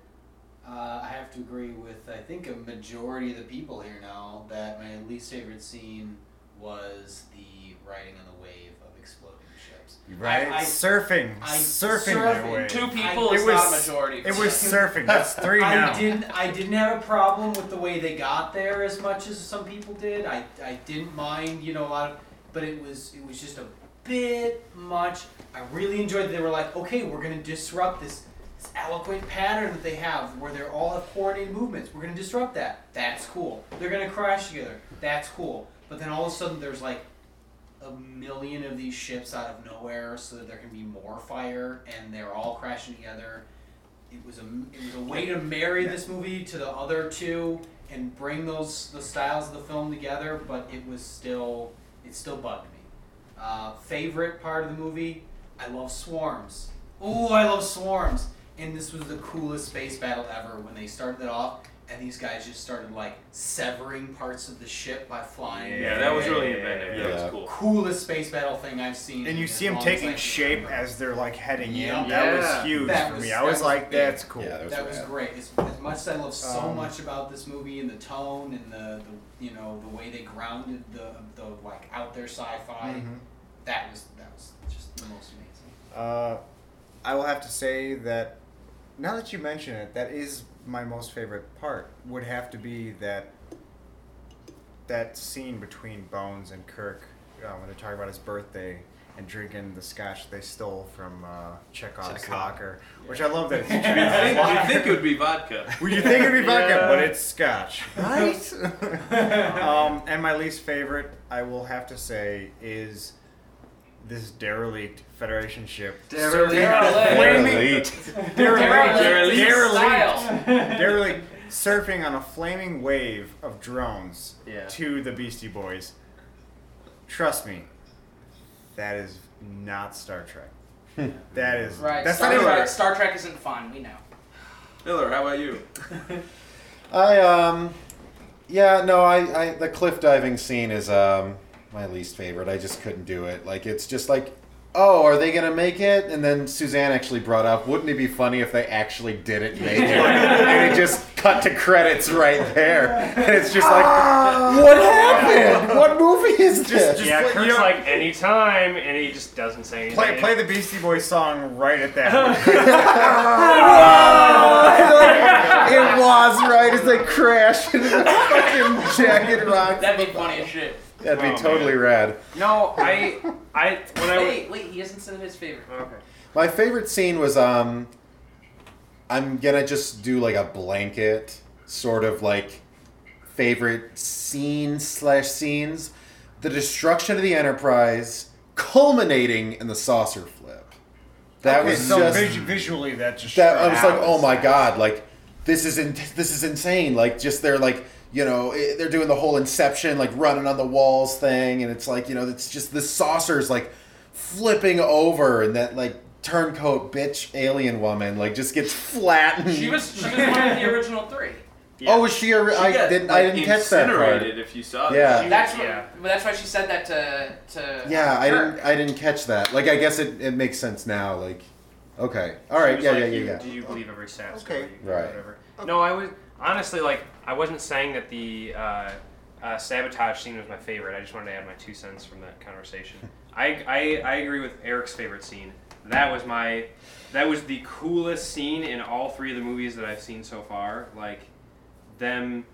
uh, I have to agree with, I think, a majority of the people here now that my least favorite scene was the riding on the wave of exploding ships. Right? I, I, surfing. I, surfing. Surfing. Way. Two people I, is was, not a majority. It was surfing. That's three now. I didn't, I didn't have a problem with the way they got there as much as some people did. I, I didn't mind, you know, a lot of... But it was, it was just a bit much. I really enjoyed that they were like, okay, we're going to disrupt this eloquent pattern that they have where they're all at coordinated movements. We're going to disrupt that. That's cool. They're going to crash together. That's cool. But then all of a sudden there's like a million of these ships out of nowhere, so that there can be more fire, and they're all crashing together. It was a it was a way to marry this movie to the other two and bring those the styles of the film together, but it was still it still bugged me. Uh, favorite part of the movie? I love swarms. Ooh, I love swarms. And this was the coolest space battle ever when they started it off, and these guys just started like severing parts of the ship by flying. Yeah, that was really inventive. Yeah, that was cool. Coolest space battle thing I've seen. And you see them taking shape as they're like heading yeah. in. That yeah. was huge that for was, me. I was, was like, big. That's cool. Yeah, that was, that was great. As, as much as I love so um, much about this movie and the tone and the, the you know the way they grounded the the like out there sci-fi, mm-hmm. that was that was just the most amazing. Uh, I will have to say that now that you mention it, that is. My most favorite part would have to be that that scene between Bones and Kirk uh, when they're talking about his birthday and drinking the scotch they stole from uh, Chekhov's Chekhov. locker, yeah. which I love that. You'd think it would be vodka. Well, you think it would be vodka, yeah. but it's scotch. Right? um, and my least favorite, I will have to say, is this derelict Federation ship. Derelict. Derelict. Derelict. Derelict. Derelict. Derelict. Surfing on a flaming wave of drones yeah. to the Beastie Boys. Trust me, that is not Star Trek. That is... Right. That's Star, not Trek, Star Trek isn't fun, we know. Miller, how about you? I, um... Yeah, no, I, I... The cliff diving scene is, um... my least favorite. I just couldn't do it. Like, it's just like, oh, are they gonna make it? And then Suzanne actually brought up, wouldn't it be funny if they actually didn't make it? And it just cut to credits right there. And it's just like, ah, what happened? What movie is this? Just, just yeah, play, Kurt's you know, like, anytime, and he just doesn't say anything. Play, play the Beastie Boys song right at that. Like, it was right as they crashed into the fucking jacket rock. That'd be funny as shit. That'd be oh, totally man. rad. No, I, I, when I wait, wait, he hasn't said his favorite. Oh, okay. My favorite scene was, um, I'm gonna just do like a blanket sort of like favorite scene slash scenes. The destruction of the Enterprise, culminating in the saucer flip. That okay, was so just visually that just. That, I was like, oh my god, like this is in, this is insane. Like just they're like. You know, it, they're doing the whole Inception, like, running on the walls thing, and it's like, you know, it's just the saucers, like, flipping over, and that, like, turncoat bitch alien woman, like, just gets flattened. She was she was one of the original three. Yeah. Oh, was she? A, she I, got, didn't, like, I didn't catch that part. Incinerated, if you saw that. Yeah. That's, what, yeah. that's why she said that to... to yeah, I didn't, I didn't catch that. Like, I guess it, it makes sense now, like, okay. All right, yeah, like, yeah, you, yeah. Do you believe every sentence? Okay. Right. Whatever. Okay. No, I was... Honestly, like, I wasn't saying that the uh, uh, sabotage scene was my favorite. I just wanted to add my two cents from that conversation. I, I I agree with Eric's favorite scene. That was my, that was the coolest scene in all three of the movies that I've seen so far. Like, them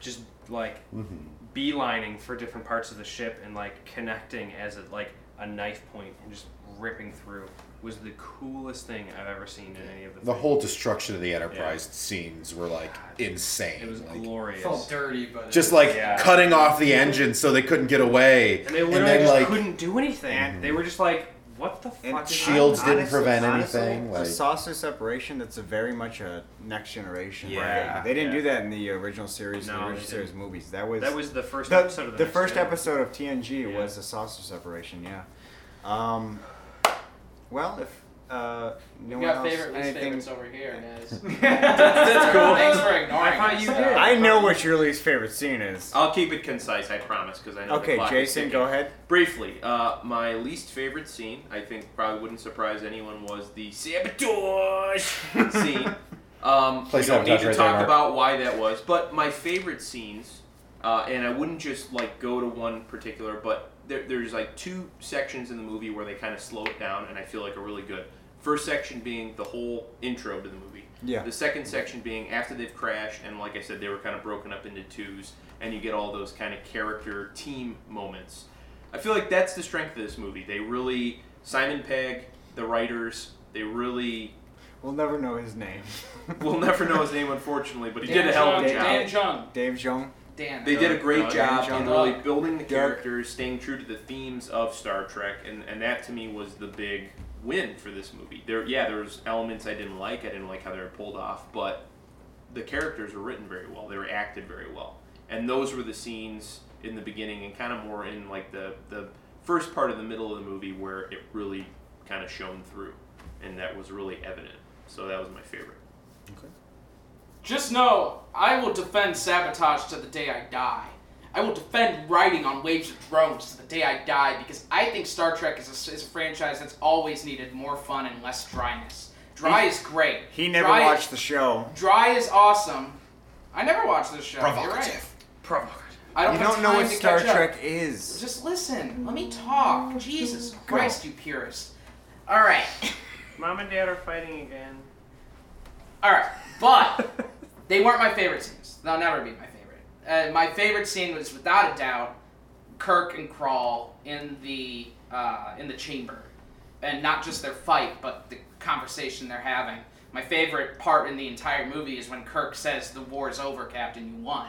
just, like, mm-hmm. beelining for different parts of the ship and, like, connecting as, a, like, a knife point and just ripping through. Was the coolest thing I've ever seen in any of the. The things. Whole destruction of the Enterprise yeah. scenes were like God, insane. It was like, glorious. It felt dirty, but just like yeah. cutting off the engine so they couldn't get away. And they literally and then, just like, couldn't do anything. Mm-hmm. They were just like, "What the fuck?" Shields didn't honestly, prevent honestly, anything. Like, the saucer separation. That's a very much a Next Generation. Yeah, right? They didn't yeah. do that in the original series. No, the original series movies. That was that was the first the, episode. Of The, the next first year. episode of T N G yeah. was the saucer separation. Yeah. Um... Well, if uh, no one else... We've got favorite least favorites over here, guys. That's cool. Thanks for ignoring I thought you did. I know what your least favorite scene is. I'll keep it concise, I promise, because I know okay, the clock Jason, is go ahead. Briefly, uh, my least favorite scene, I think probably wouldn't surprise anyone, was the sabotage scene. Um, we don't need to right talk there, about why that was, but my favorite scenes, uh, and I wouldn't just like go to one particular, but... There, there's like two sections in the movie where they kind of slow it down, and I feel like are really good. First section being the whole intro to the movie. Yeah. The second section being after they've crashed, and like I said, they were kind of broken up into twos, and you get all those kind of character team moments. I feel like that's the strength of this movie. They really, Simon Pegg, the writers, they really We'll never know his name. We'll never know his name, unfortunately, but he Dan did a hell of a job. Dan Jung. Dave Jung. Dan. They did a great uh, job in really building the characters, staying true to the themes of Star Trek, and, and that to me was the big win for this movie. There, yeah, there was elements I didn't like. I didn't like how they were pulled off, but the characters were written very well. They were acted very well, and those were the scenes in the beginning and kind of more in like the the first part of the middle of the movie where it really kind of shone through, and that was really evident. So that was my favorite. Okay. Just know, I will defend sabotage to the day I die. I will defend writing on waves of drones to the day I die, because I think Star Trek is a, is a franchise that's always needed more fun and less dryness. Dry he, is great. He never dry watched is, the show. Dry is awesome. I never watched this show. Provocative. You're right. Provocative. I don't you don't know what Star Trek up. Is. Just listen. Let me talk. Jesus Christ, you purist. All right. Mom and Dad are fighting again. All right, but they weren't my favorite scenes. They'll never be my favorite. Uh, my favorite scene was, without a doubt, Kirk and Krall in the uh, in the chamber, and not just their fight, but the conversation they're having. My favorite part in the entire movie is when Kirk says, "The war's over, Captain. You won."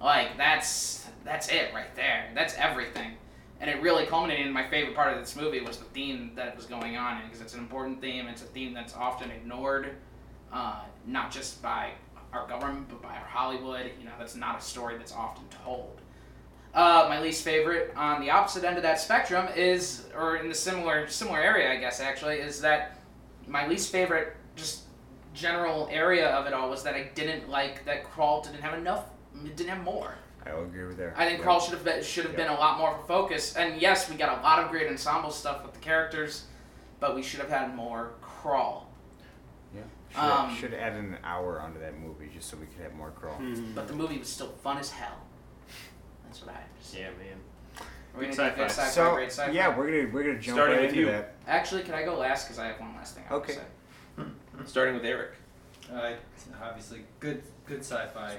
Like that's that's it right there. That's everything, and it really culminated in my favorite part of this movie was the theme that was going on, because it's an important theme. It's a theme that's often ignored. Uh, not just by our government, but by our Hollywood. You know, that's not a story that's often told. Uh, my least favorite on the opposite end of that spectrum is, or in the similar similar area, I guess, actually, is that my least favorite just general area of it all was that I didn't like that Krall didn't have enough, didn't have more. I will agree with that. I think yep. Krall should have been, should have yep. been a lot more of a focus. And yes, we got a lot of great ensemble stuff with the characters, but we should have had more Krall. Should, um, should add an hour onto that movie just so we could have more Krall. Mm-hmm. But the movie was still fun as hell. That's what I have to say. Yeah, man. We're gonna sci-fi. Good sci-fi, so, great sci-fi. Yeah, we're gonna we're gonna jump Starting right into you. that. Actually, can I go last? Because I have one last thing. I okay. Want to say. Starting with Eric. Uh, obviously, good good sci-fi,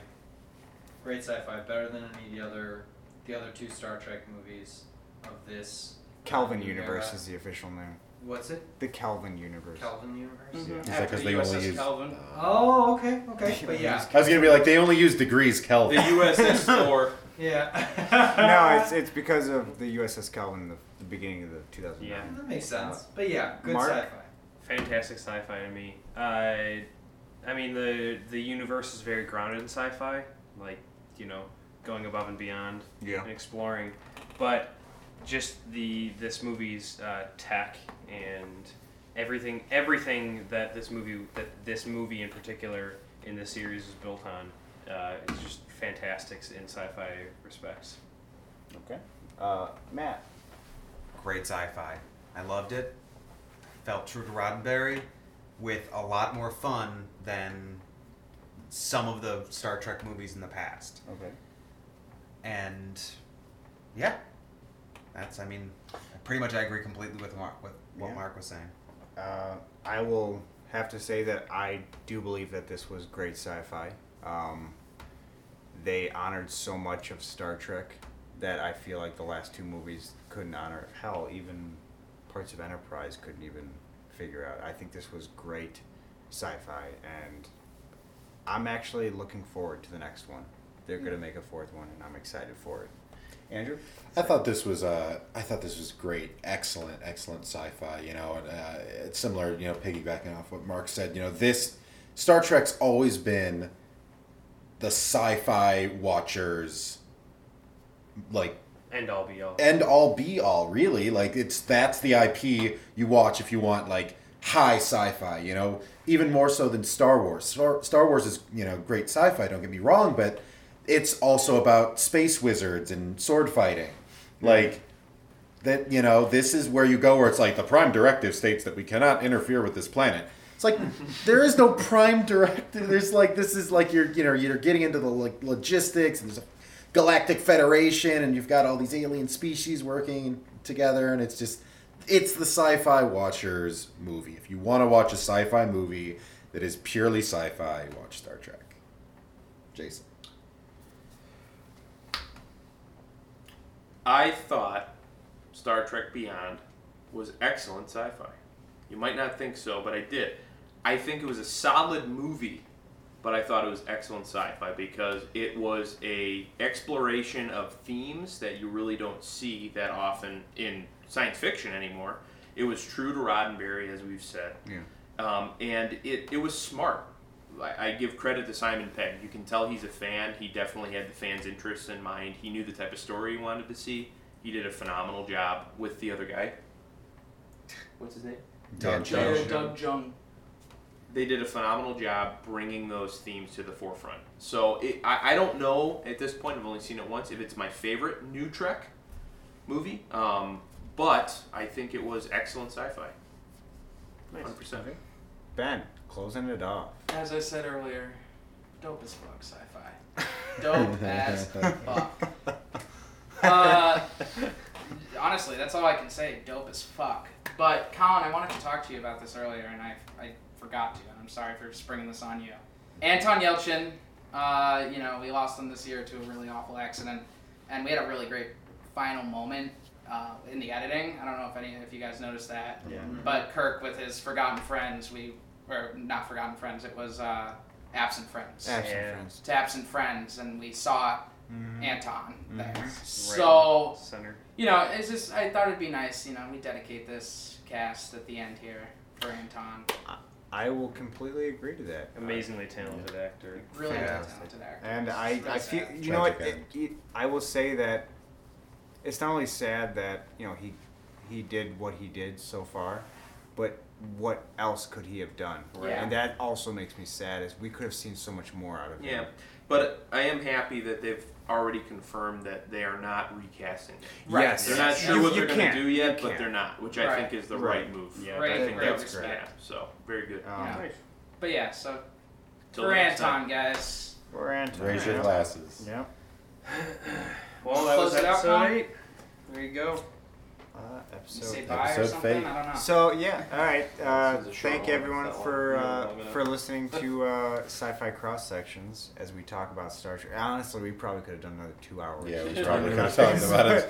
great sci-fi, better than any of the other the other two Star Trek movies of this. Kelvin Universe era. Is the official name. What's it? The Kelvin Universe. Kelvin Universe? Mm-hmm. Yeah. Is that because the they U S S only use... Kelvin. Oh, okay, okay. But yeah. I was going to be like, they only use degrees Kelvin. The U S S Thor. Yeah. No, it's it's because of the U S S Kelvin, the, the beginning of the two thousand nine. Yeah, that makes sense. But yeah, good Mark? Sci-fi. Fantastic sci-fi to me. Uh, I mean, the, the universe is very grounded in sci-fi. Like, you know, going above and beyond. Yeah. And exploring. But... just the this movie's uh, tech and everything everything that this movie that this movie in particular in this series is built on uh, is just fantastic in sci-fi respects. Okay, uh, Matt. Great sci-fi. I loved it. Felt true to Roddenberry, with a lot more fun than some of the Star Trek movies in the past. Okay. And yeah. That's, I mean, pretty much I agree completely with Mark, with what yeah. Mark was saying. Uh, I will have to say that I do believe that this was great sci-fi. Um, they honored so much of Star Trek that I feel like the last two movies couldn't honor. Hell, even parts of Enterprise couldn't even figure out. I think this was great sci-fi, and I'm actually looking forward to the next one. They're mm-hmm. going to make a fourth one, and I'm excited for it. Andrew? I thought this was uh, I thought this was great, excellent, excellent sci-fi. You know, and, uh, it's similar. You know, piggybacking off what Mark said. You know, this Star Trek's always been the sci-fi watchers, like end all be all, end all be all. Really, like it's that's the I P you watch if you want like high sci-fi. You know, even more so than Star Wars. Star, Star Wars is you know great sci-fi. Don't get me wrong, but. It's also about space wizards and sword fighting. Like, that, you know, this is where you go where it's like the prime directive states that we cannot interfere with this planet. It's like, there is no prime directive. There's like, this is like you're, you know, you're getting into the like logistics and there's a galactic federation and you've got all these alien species working together and it's just, it's the sci-fi watchers movie. If you want to watch a sci-fi movie that is purely sci-fi, watch Star Trek. Jason. I thought Star Trek Beyond was excellent sci-fi. You might not think so, but I did. I think it was a solid movie, but I thought it was excellent sci-fi because it was a exploration of themes that you really don't see that often in science fiction anymore. It was true to Roddenberry, as we've said. Yeah. Um, and it, it was smart. I, I give credit to Simon Pegg. You can tell he's a fan. He definitely had the fans' interests in mind. He knew the type of story he wanted to see. He did a phenomenal job with the other guy. What's his name? Doug Jung. Doug Jung. They did a phenomenal job bringing those themes to the forefront. So it, I, I don't know, at this point, I've only seen it once, if it's my favorite new Trek movie. Um, but I think it was excellent sci-fi. Nice. one hundred percent. Ben, closing it off. As I said earlier, dope as fuck sci-fi. Dope as fuck. Uh, honestly, that's all I can say. Dope as fuck. But, Colin, I wanted to talk to you about this earlier, and I, I forgot to, and I'm sorry for springing this on you. Anton Yelchin, uh, you know, we lost him this year to a really awful accident, and we had a really great final moment uh, in the editing. I don't know if any if you guys noticed that. Yeah. But Kirk with his Forgotten Friends, we or not Forgotten Friends, it was uh, Absent Friends. Absent yeah. Friends. To Absent Friends, and we saw mm-hmm. Anton there. Mm-hmm. So, center. You know, it's just, I thought it'd be nice, you know, we dedicate this cast at the end here for Anton. Uh, I will completely agree to that. Amazingly talented yeah. actor. Really talented actor. And I, really I feel, you know what, it, it, I will say that it's not only sad that, you know, he he did what he did so far, but what else could he have done? Right? Yeah. And that also makes me sad, is we could have seen so much more out of him. Yeah, but I am happy that they've already confirmed that they are not recasting it. Right. Yes. They're not sure you, what you they're going to do yet, but they're not, which right. I think is the right, right move. Yeah, right. I think right. that's correct. Yeah, so, very good. Um, yeah. But yeah, so, for Anton, guys. For Anton. Raise your glasses. Yeah. Well, that Close was episode out, eight. There you go. Uh, episode say bye episode or something? Fate. I don't know. So, yeah, all right. Uh, thank everyone for uh, for listening to uh, Sci-Fi Cross Sections as we talk about Star Trek. Honestly, we probably could have done another two hours. Yeah, we probably could have talked about it.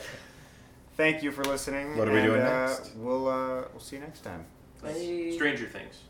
Thank you for listening. What are we and, doing uh, next? We'll, uh, we'll see you next time. Bye. Stranger Things.